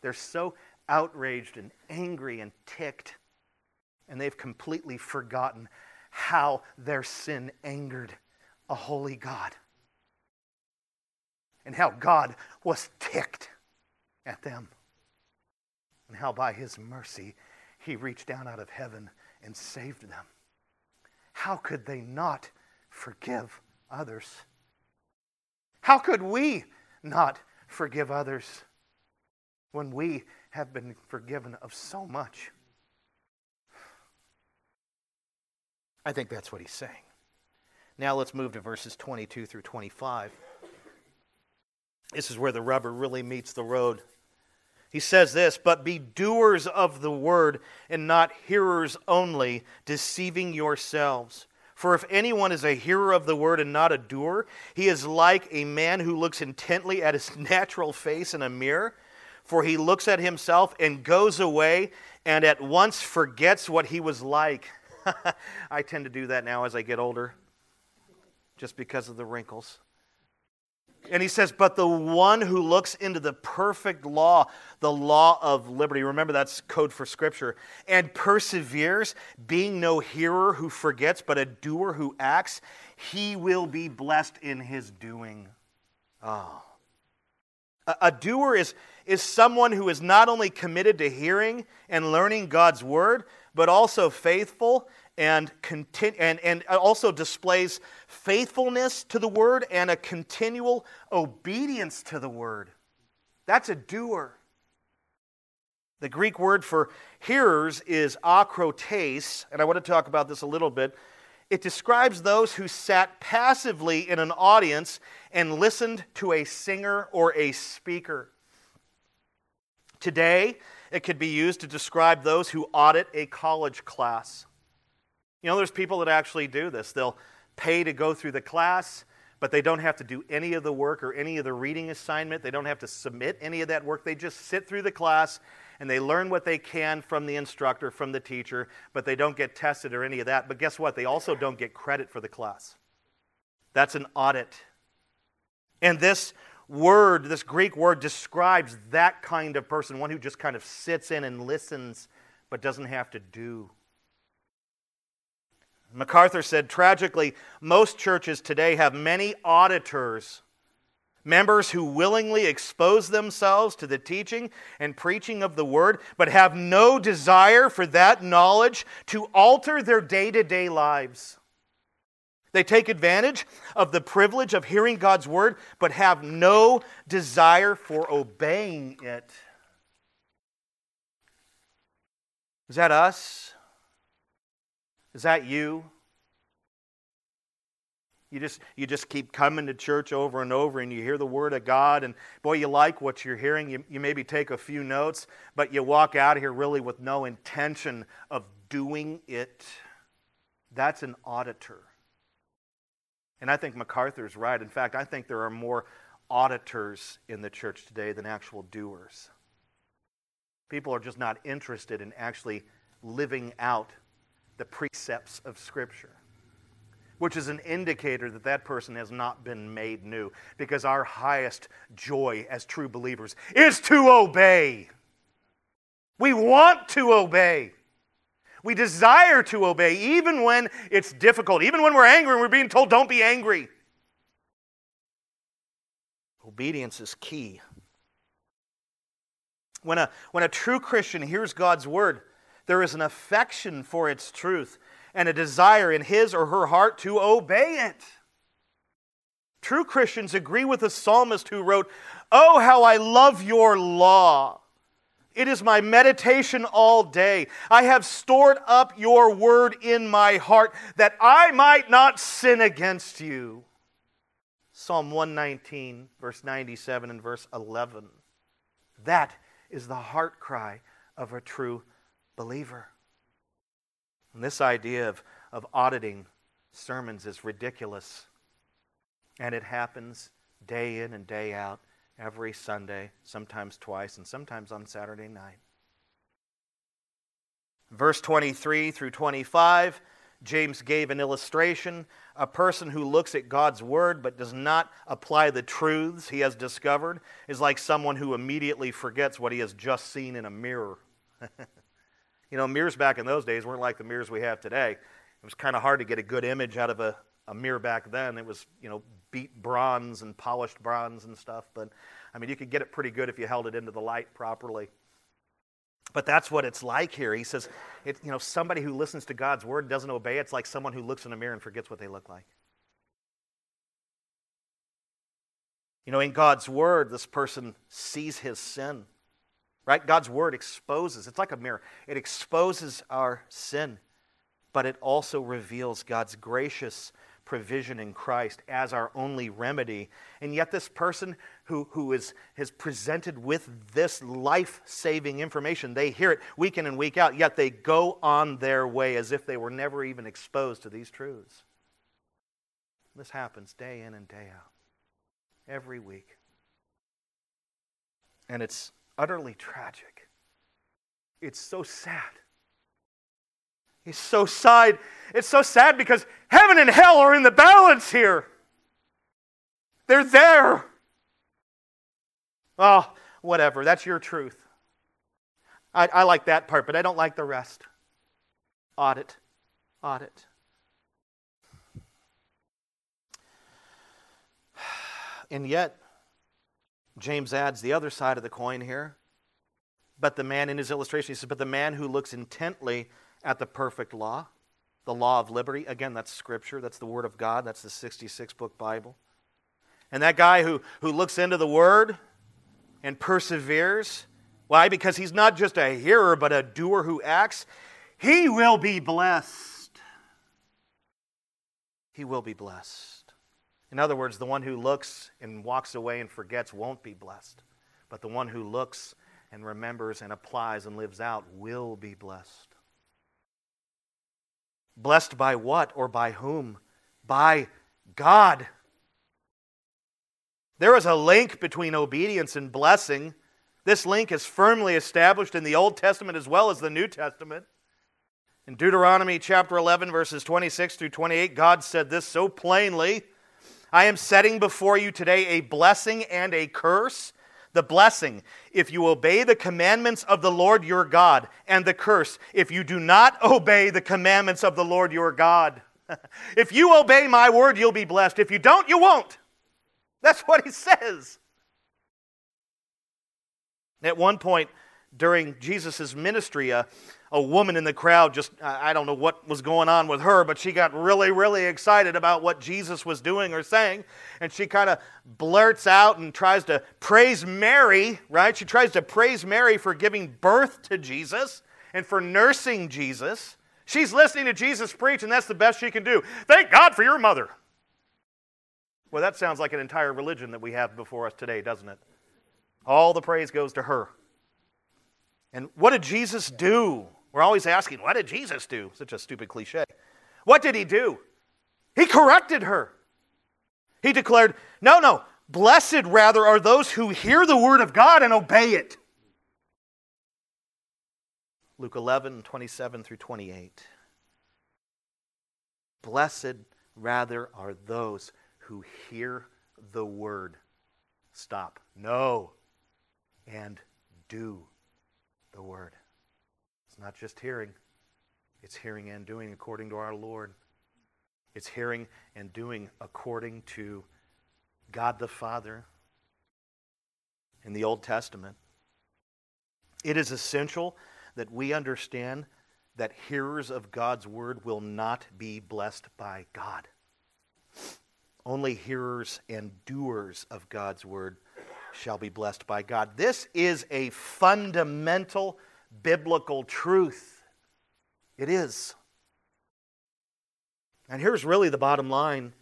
They're so outraged and angry and ticked, and they've completely forgotten how their sin angered a holy God and how God was ticked at them and how by his mercy he reached down out of heaven and saved them. How could they not forgive others? How could we not forgive others when we have been forgiven of so much? I think that's what he's saying. Now let's move to verses 22 through 25. This is where the rubber really meets the road. He says this, "But be doers of the word and not hearers only, deceiving yourselves. For if anyone is a hearer of the word and not a doer, he is like a man who looks intently at his natural face in a mirror. For he looks at himself and goes away and at once forgets what he was like." I tend to do that now as I get older, just because of the wrinkles. And he says, "But the one who looks into the perfect law, the law of liberty," remember that's code for Scripture, "and perseveres, being no hearer who forgets, but a doer who acts, he will be blessed in his doing." Oh. A doer is someone who is not only committed to hearing and learning God's word, but also faithful and also displays faithfulness to the word and a continual obedience to the word. That's a doer. The Greek word for hearers is akrotes, and I want to talk about this a little bit. It describes those who sat passively in an audience and listened to a singer or a speaker. Today, it could be used to describe those who audit a college class. There's people that actually do this. They'll pay to go through the class, but they don't have to do any of the work or any of the reading assignment. They don't have to submit any of that work. They just sit through the class and they learn what they can from the instructor, from the teacher, but they don't get tested or any of that. But guess what? They also don't get credit for the class. That's an audit. And this word, this Greek word, describes that kind of person, one who just kind of sits in and listens but doesn't have to do. MacArthur said, "Tragically, most churches today have many auditors, members who willingly expose themselves to the teaching and preaching of the word, but have no desire for that knowledge to alter their day-to-day lives. They take advantage of the privilege of hearing God's word, but have no desire for obeying it." Is that us? Is that you? You just keep coming to church over and over, and you hear the word of God, and boy, you like what you're hearing. You maybe take a few notes, but you walk out of here really with no intention of doing it. That's an auditor. And I think MacArthur's right. In fact, I think there are more auditors in the church today than actual doers. People are just not interested in actually living out the precepts of Scripture, which is an indicator that that person has not been made new, because our highest joy as true believers is to obey. We want to obey. We desire to obey, even when it's difficult, even when we're angry and we're being told, don't be angry. Obedience is key. When a true Christian hears God's word, there is an affection for its truth and a desire in his or her heart to obey it. True Christians agree with the psalmist who wrote, "Oh, how I love your law. It is my meditation all day. I have stored up your word in my heart that I might not sin against you." Psalm 119, verse 97 and verse 11. That is the heart cry of a true believer. And this idea of auditing sermons is ridiculous. And it happens day in and day out, every Sunday, sometimes twice, and sometimes on Saturday night. Verse 23 through 25, James gave an illustration. A person who looks at God's word but does not apply the truths he has discovered is like someone who immediately forgets what he has just seen in a mirror. You know, mirrors back in those days weren't like the mirrors we have today. It was kind of hard to get a good image out of a mirror back then. It was, you know, beat bronze and polished bronze and stuff. But, I mean, you could get it pretty good if you held it into the light properly. But that's what it's like here. He says, somebody who listens to God's word and doesn't obey, it's like someone who looks in a mirror and forgets what they look like. You know, in God's word, this person sees his sin, right? God's word exposes. It's like a mirror. It exposes our sin, but it also reveals God's gracious provision in Christ as our only remedy. And yet this person who is presented with this life-saving information, they hear it week in and week out, yet they go on their way as if they were never even exposed to these truths. This happens day in and day out, every week. And it's utterly tragic. It's so sad. It's so sad. It's so sad because heaven and hell are in the balance here. They're there. Oh, whatever. That's your truth. I like that part, but I don't like the rest. Audit. And yet, James adds the other side of the coin here. But the man in his illustration, he says, but the man who looks intently at the perfect law, the law of liberty. Again, that's Scripture. That's the Word of God. That's the 66-book Bible. And that guy who looks into the Word and perseveres, why? Because he's not just a hearer, but a doer who acts. He will be blessed. He will be blessed. In other words, the one who looks and walks away and forgets won't be blessed. But the one who looks and remembers and applies and lives out will be blessed. Blessed by what or by whom? By God. There is a link between obedience and blessing. This link is firmly established in the Old Testament as well as the New Testament. In Deuteronomy chapter 11, verses 26 through 28, God said this so plainly, "I am setting before you today a blessing and a curse. The blessing, if you obey the commandments of the Lord your God, and the curse, if you do not obey the commandments of the Lord your God." If you obey my word, you'll be blessed. If you don't, you won't. That's what he says. At one point during Jesus' ministry, a woman in the crowd just, I don't know what was going on with her, but she got really, really excited about what Jesus was doing or saying. And she kind of blurts out and tries to praise Mary, right? She tries to praise Mary for giving birth to Jesus and for nursing Jesus. She's listening to Jesus preach, and that's the best she can do. Thank God for your mother. Well, that sounds like an entire religion that we have before us today, doesn't it? All the praise goes to her. And what did Jesus do? We're always asking, what did Jesus do? Such a stupid cliche. What did he do? He corrected her. He declared, no, blessed rather are those who hear the word of God and obey it. Luke 11, 27 through 28. Blessed, rather, are those who hear the word. Stop. No. And do the word. It's not just hearing. It's hearing and doing according to our Lord. It's hearing and doing according to God the Father in the Old Testament. It is essential that we understand that hearers of God's word will not be blessed by God. Only hearers and doers of God's word shall be blessed by God. This is a fundamental biblical truth. It is. And here's really the bottom line.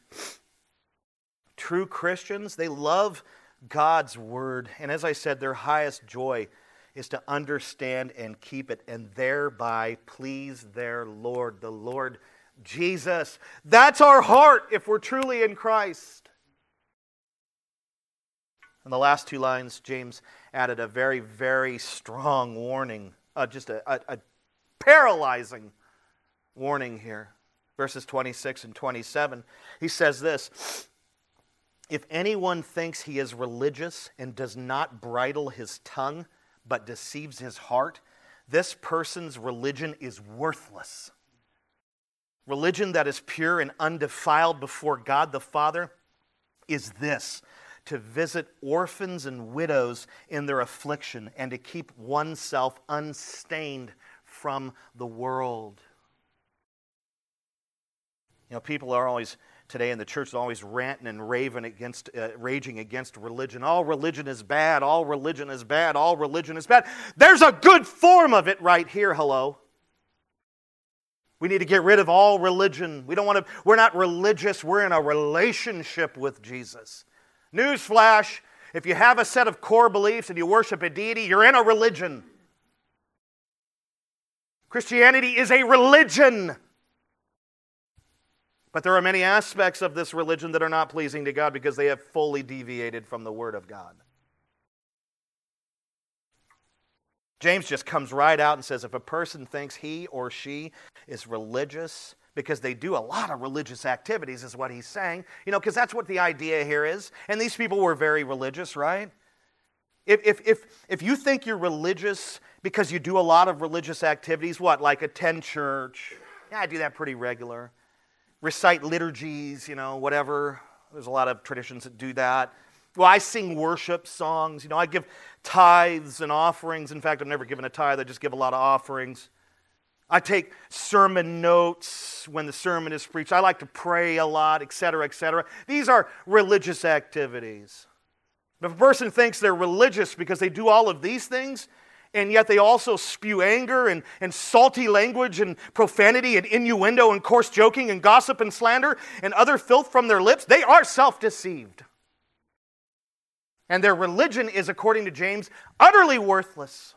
True Christians, they love God's word. And as I said, their highest joy is to understand and keep it and thereby please their Lord, the Lord Jesus. That's our heart if we're truly in Christ. In the last two lines, James added a very, very strong warning, just a paralyzing warning here. Verses 26 and 27, he says this, if anyone thinks he is religious and does not bridle his tongue, but deceives his heart, this person's religion is worthless. Religion that is pure and undefiled before God the Father is this, to visit orphans and widows in their affliction and to keep oneself unstained from the world. You know, people are always, today in the church, is always ranting and raging against religion. All religion is bad. All religion is bad. All religion is bad. There's a good form of it right here, hello. We need to get rid of all religion. We don't want to, we're not religious. We're in a relationship with Jesus. Newsflash, if you have a set of core beliefs and you worship a deity, you're in a religion. Christianity is a religion. But there are many aspects of this religion that are not pleasing to God because they have fully deviated from the Word of God. James just comes right out and says if a person thinks he or she is religious, because they do a lot of religious activities is what he's saying, you know, because that's what the idea here is. And these people were very religious, right? If you think you're religious because you do a lot of religious activities, what, like attend church? Yeah, I do that pretty regular. Recite liturgies, you know, whatever. There's a lot of traditions that do that. Well, I sing worship songs. You know, I give tithes and offerings. In fact, I've never given a tithe. I just give a lot of offerings. I take sermon notes when the sermon is preached. I like to pray a lot, etc., etc. These are religious activities. If a person thinks they're religious because they do all of these things, and yet they also spew anger and salty language and profanity and innuendo and coarse joking and gossip and slander and other filth from their lips, they are self-deceived. And their religion is, according to James, utterly worthless.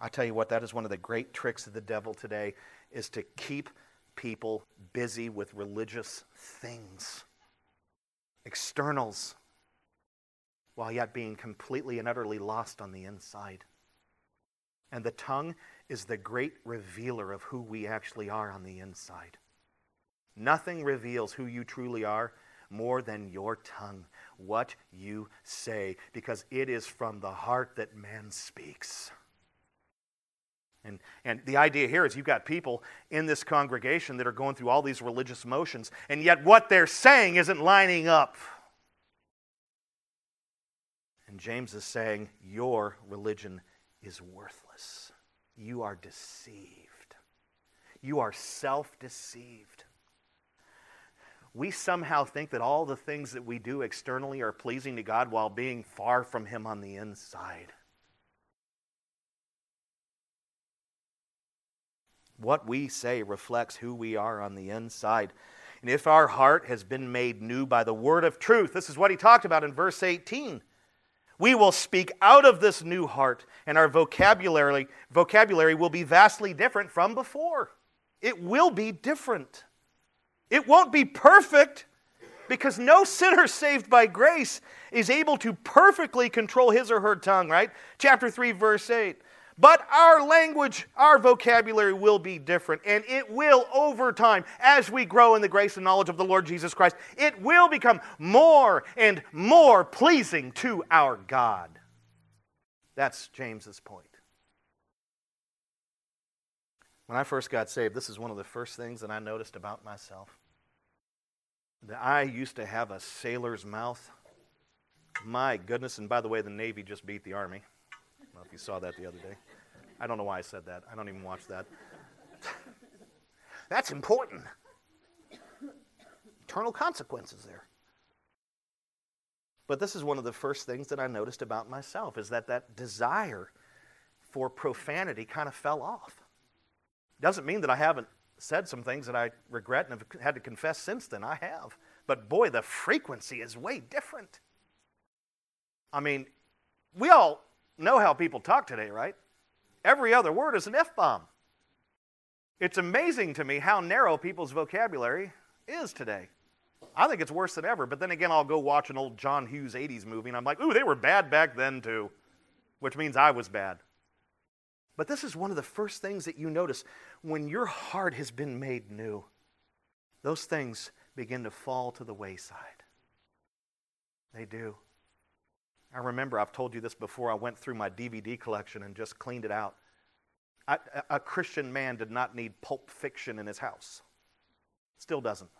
I tell you what, that is one of the great tricks of the devil today, is to keep people busy with religious things, externals, while yet being completely and utterly lost on the inside. And the tongue is the great revealer of who we actually are on the inside. Nothing reveals who you truly are more than your tongue, what you say, because it is from the heart that man speaks. And the idea here is you've got people in this congregation that are going through all these religious motions, and yet what they're saying isn't lining up. And James is saying, your religion is worthless. You are deceived. You are self-deceived. We somehow think that all the things that we do externally are pleasing to God while being far from Him on the inside. What we say reflects who we are on the inside. And if our heart has been made new by the word of truth, this is what he talked about in verse 18. We will speak out of this new heart, and our vocabulary will be vastly different from before. It will be different. It won't be perfect because no sinner saved by grace is able to perfectly control his or her tongue, right? Chapter 3, verse 8. But our language, our vocabulary will be different, and it will over time, as we grow in the grace and knowledge of the Lord Jesus Christ, it will become more and more pleasing to our God. That's James's point. When I first got saved, this is one of the first things that I noticed about myself. That I used to have a sailor's mouth. My goodness, and by the way, the Navy just beat the Army. I don't know if you saw that the other day. I don't know why I said that. I don't even watch that. That's important. Eternal consequences there. But this is one of the first things that I noticed about myself, is that desire for profanity kind of fell off. Doesn't mean that I haven't said some things that I regret and have had to confess since then. I have. But boy, the frequency is way different. I mean, we all know how people talk today, right? Every other word is an F-bomb. It's amazing to me how narrow people's vocabulary is today. I think it's worse than ever, but then again, I'll go watch an old John Hughes 80s movie, and I'm like, ooh, they were bad back then too, which means I was bad. But this is one of the first things that you notice. When your heart has been made new, those things begin to fall to the wayside. They do. I remember, I've told you this before, I went through my DVD collection and just cleaned it out. A Christian man did not need Pulp Fiction in his house. Still doesn't.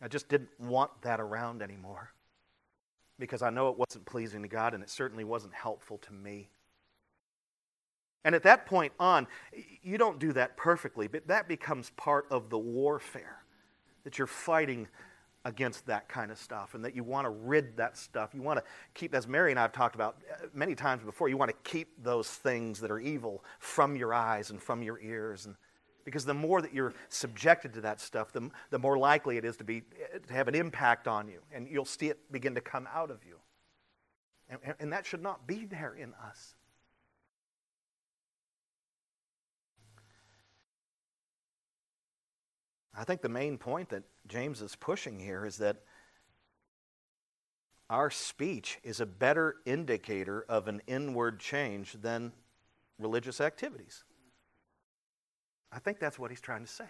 I just didn't want that around anymore, because I know it wasn't pleasing to God, and it certainly wasn't helpful to me. And at that point on, you don't do that perfectly, but that becomes part of the warfare, that you're fighting against that kind of stuff, and that you want to rid that stuff. You want to keep, as Mary and I have talked about many times before, you want to keep those things that are evil from your eyes and from your ears. And because the more that you're subjected to that stuff, the more likely it is to have an impact on you. And you'll see it begin to come out of you. And that should not be there in us. I think the main point that James is pushing here is that our speech is a better indicator of an inward change than religious activities. I think that's what he's trying to say.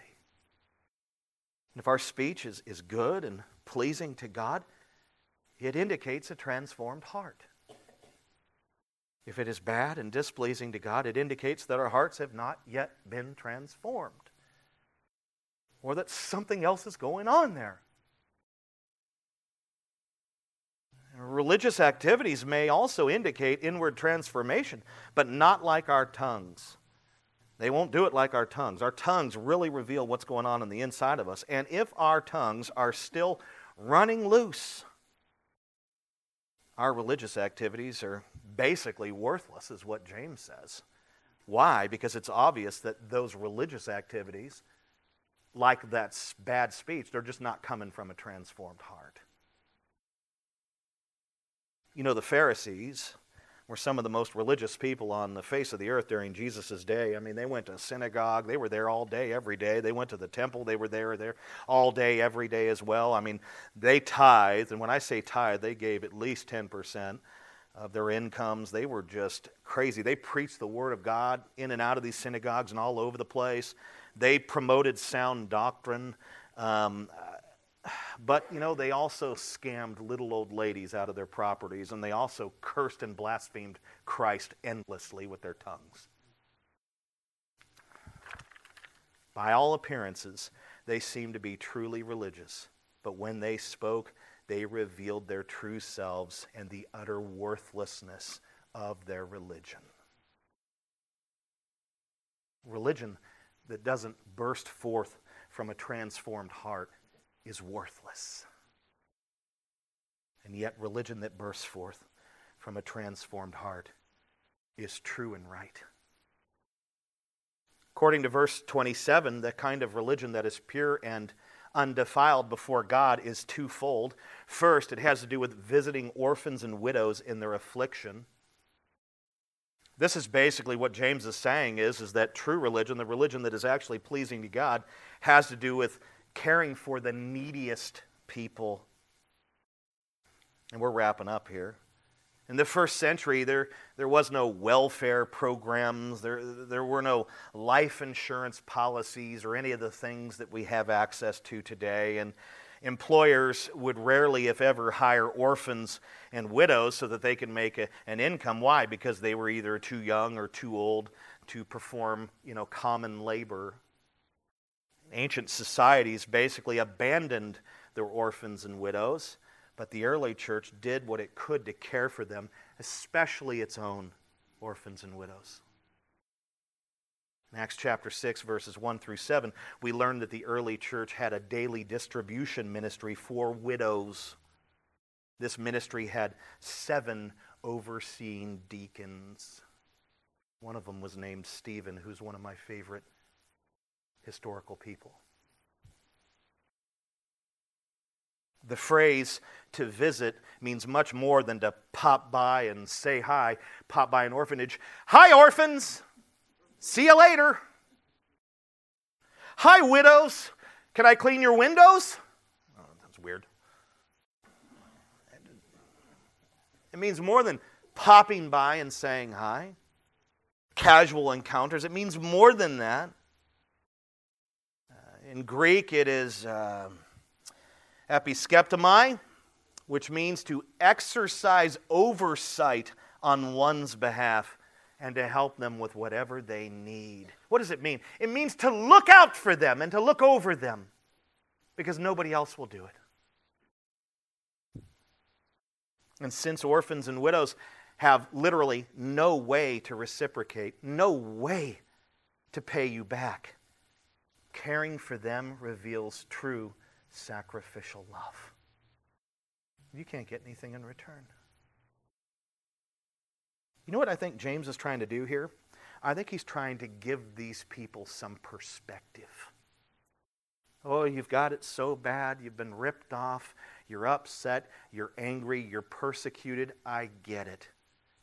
And if our speech is good and pleasing to God, it indicates a transformed heart. If it is bad and displeasing to God, it indicates that our hearts have not yet been transformed, or that something else is going on there. Religious activities may also indicate inward transformation, but not like our tongues. They won't do it like our tongues. Our tongues really reveal what's going on in the inside of us. And if our tongues are still running loose, our religious activities are basically worthless, is what James says. Why? Because it's obvious that those religious activities, like that bad speech, they're just not coming from a transformed heart. You know, the Pharisees were some of the most religious people on the face of the earth during Jesus' day. I mean, they went to synagogue. They were there all day, every day. They went to the temple. They were there all day, every day as well. I mean, they tithed. And when I say tithe, they gave at least 10% of their incomes. They were just crazy. They preached the word of God in and out of these synagogues and all over the place. They promoted sound doctrine. But, you know, they also scammed little old ladies out of their properties, and they also cursed and blasphemed Christ endlessly with their tongues. By all appearances, they seemed to be truly religious, but when they spoke, they revealed their true selves and the utter worthlessness of their religion. Religion that doesn't burst forth from a transformed heart is worthless. And yet religion that bursts forth from a transformed heart is true and right. According to verse 27, the kind of religion that is pure and undefiled before God is twofold. First, it has to do with visiting orphans and widows in their affliction. This is basically what James is saying is that true religion, the religion that is actually pleasing to God, has to do with caring for the neediest people. And we're wrapping up here. In the first century, there was no welfare programs. There were no life insurance policies or any of the things that we have access to today. And employers would rarely, if ever, hire orphans and widows so that they could make an income. Why? Because they were either too young or too old to perform, common labor. Ancient societies basically abandoned their orphans and widows. But the early church did what it could to care for them, especially its own orphans and widows. In Acts chapter 6, verses 1 through 7, we learn that the early church had a daily distribution ministry for widows. This ministry had 7 overseeing deacons. One of them was named Stephen, who's one of my favorite historical people. The phrase to visit means much more than to pop by and say hi. Pop by an orphanage. Hi, orphans! See you later! Hi, widows! Can I clean your windows? Oh, that's weird. It means more than popping by and saying hi. Casual encounters. It means more than that. In Greek, it is... Episkeptomai, which means to exercise oversight on one's behalf and to help them with whatever they need. What does it mean? It means to look out for them and to look over them because nobody else will do it. And since orphans and widows have literally no way to reciprocate, no way to pay you back, caring for them reveals true sacrificial love. You can't get anything in return. You know what I think James is trying to do here? I think he's trying to give these people some perspective. Oh, you've got it so bad. You've been ripped off. You're upset. You're angry. You're persecuted. I get it.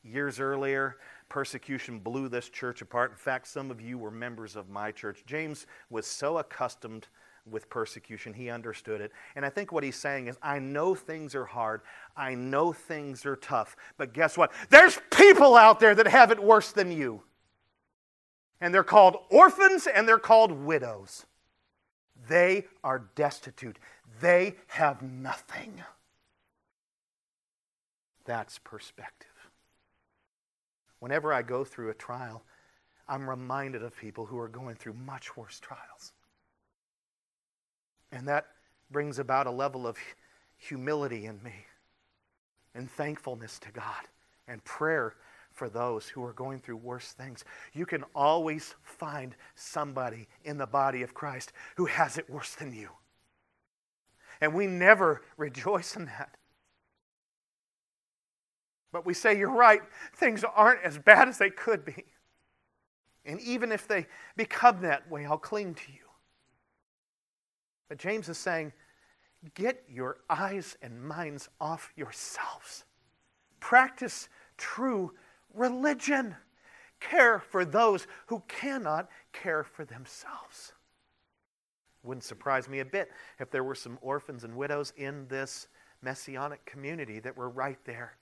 Years earlier, persecution blew this church apart. In fact, some of you were members of my church. James was so accustomed with persecution. He understood it. And I think what he's saying is, I know things are hard. I know things are tough. But guess what? There's people out there that have it worse than you. And they're called orphans and they're called widows. They are destitute. They have nothing. That's perspective. Whenever I go through a trial, I'm reminded of people who are going through much worse trials. And that brings about a level of humility in me and thankfulness to God and prayer for those who are going through worse things. You can always find somebody in the body of Christ who has it worse than you. And we never rejoice in that. But we say, you're right, things aren't as bad as they could be. And even if they become that way, I'll cling to you. But James is saying, get your eyes and minds off yourselves. Practice true religion. Care for those who cannot care for themselves. Wouldn't surprise me a bit if there were some orphans and widows in this messianic community that were right there,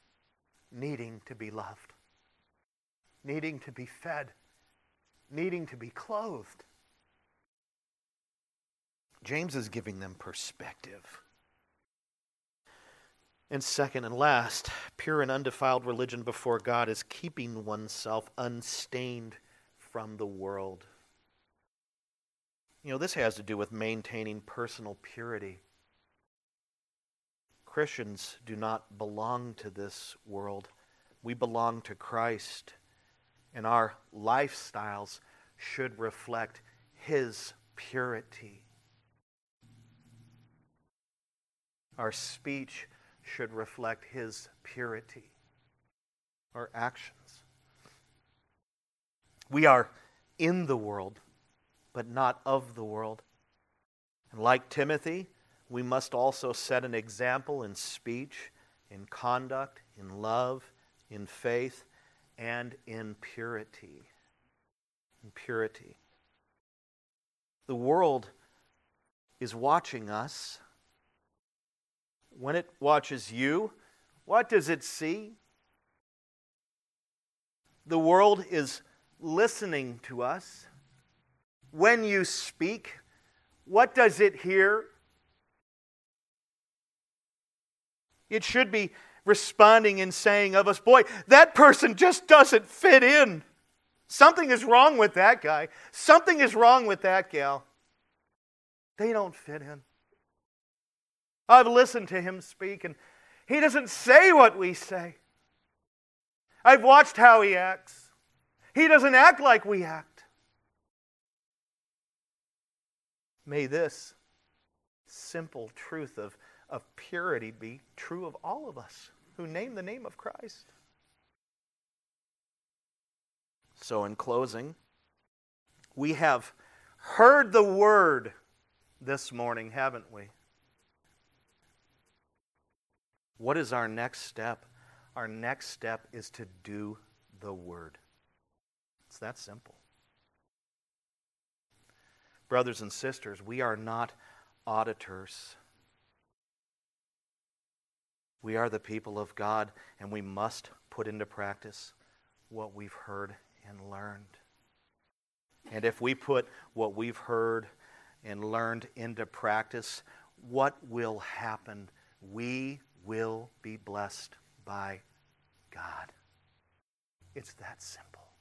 needing to be loved, needing to be fed, needing to be clothed. James is giving them perspective. And second and last, pure and undefiled religion before God is keeping oneself unstained from the world. This has to do with maintaining personal purity. Christians do not belong to this world. We belong to Christ, and our lifestyles should reflect His purity. Our speech should reflect His purity. Our actions. We are in the world, but not of the world. And like Timothy, we must also set an example in speech, in conduct, in love, in faith, and in purity. In purity. The world is watching us. When it watches you, what does it see? The world is listening to us. When you speak, what does it hear? It should be responding and saying of us, boy, that person just doesn't fit in. Something is wrong with that guy. Something is wrong with that gal. They don't fit in. I've listened to him speak, and he doesn't say what we say. I've watched how he acts. He doesn't act like we act. May this simple truth of purity be true of all of us who name the name of Christ. So in closing, we have heard the word this morning, haven't we? What is our next step? Our next step is to do the word. It's that simple. Brothers and sisters, we are not auditors. We are the people of God, and we must put into practice what we've heard and learned. And if we put what we've heard and learned into practice, what will happen? We will be blessed by God. It's that simple.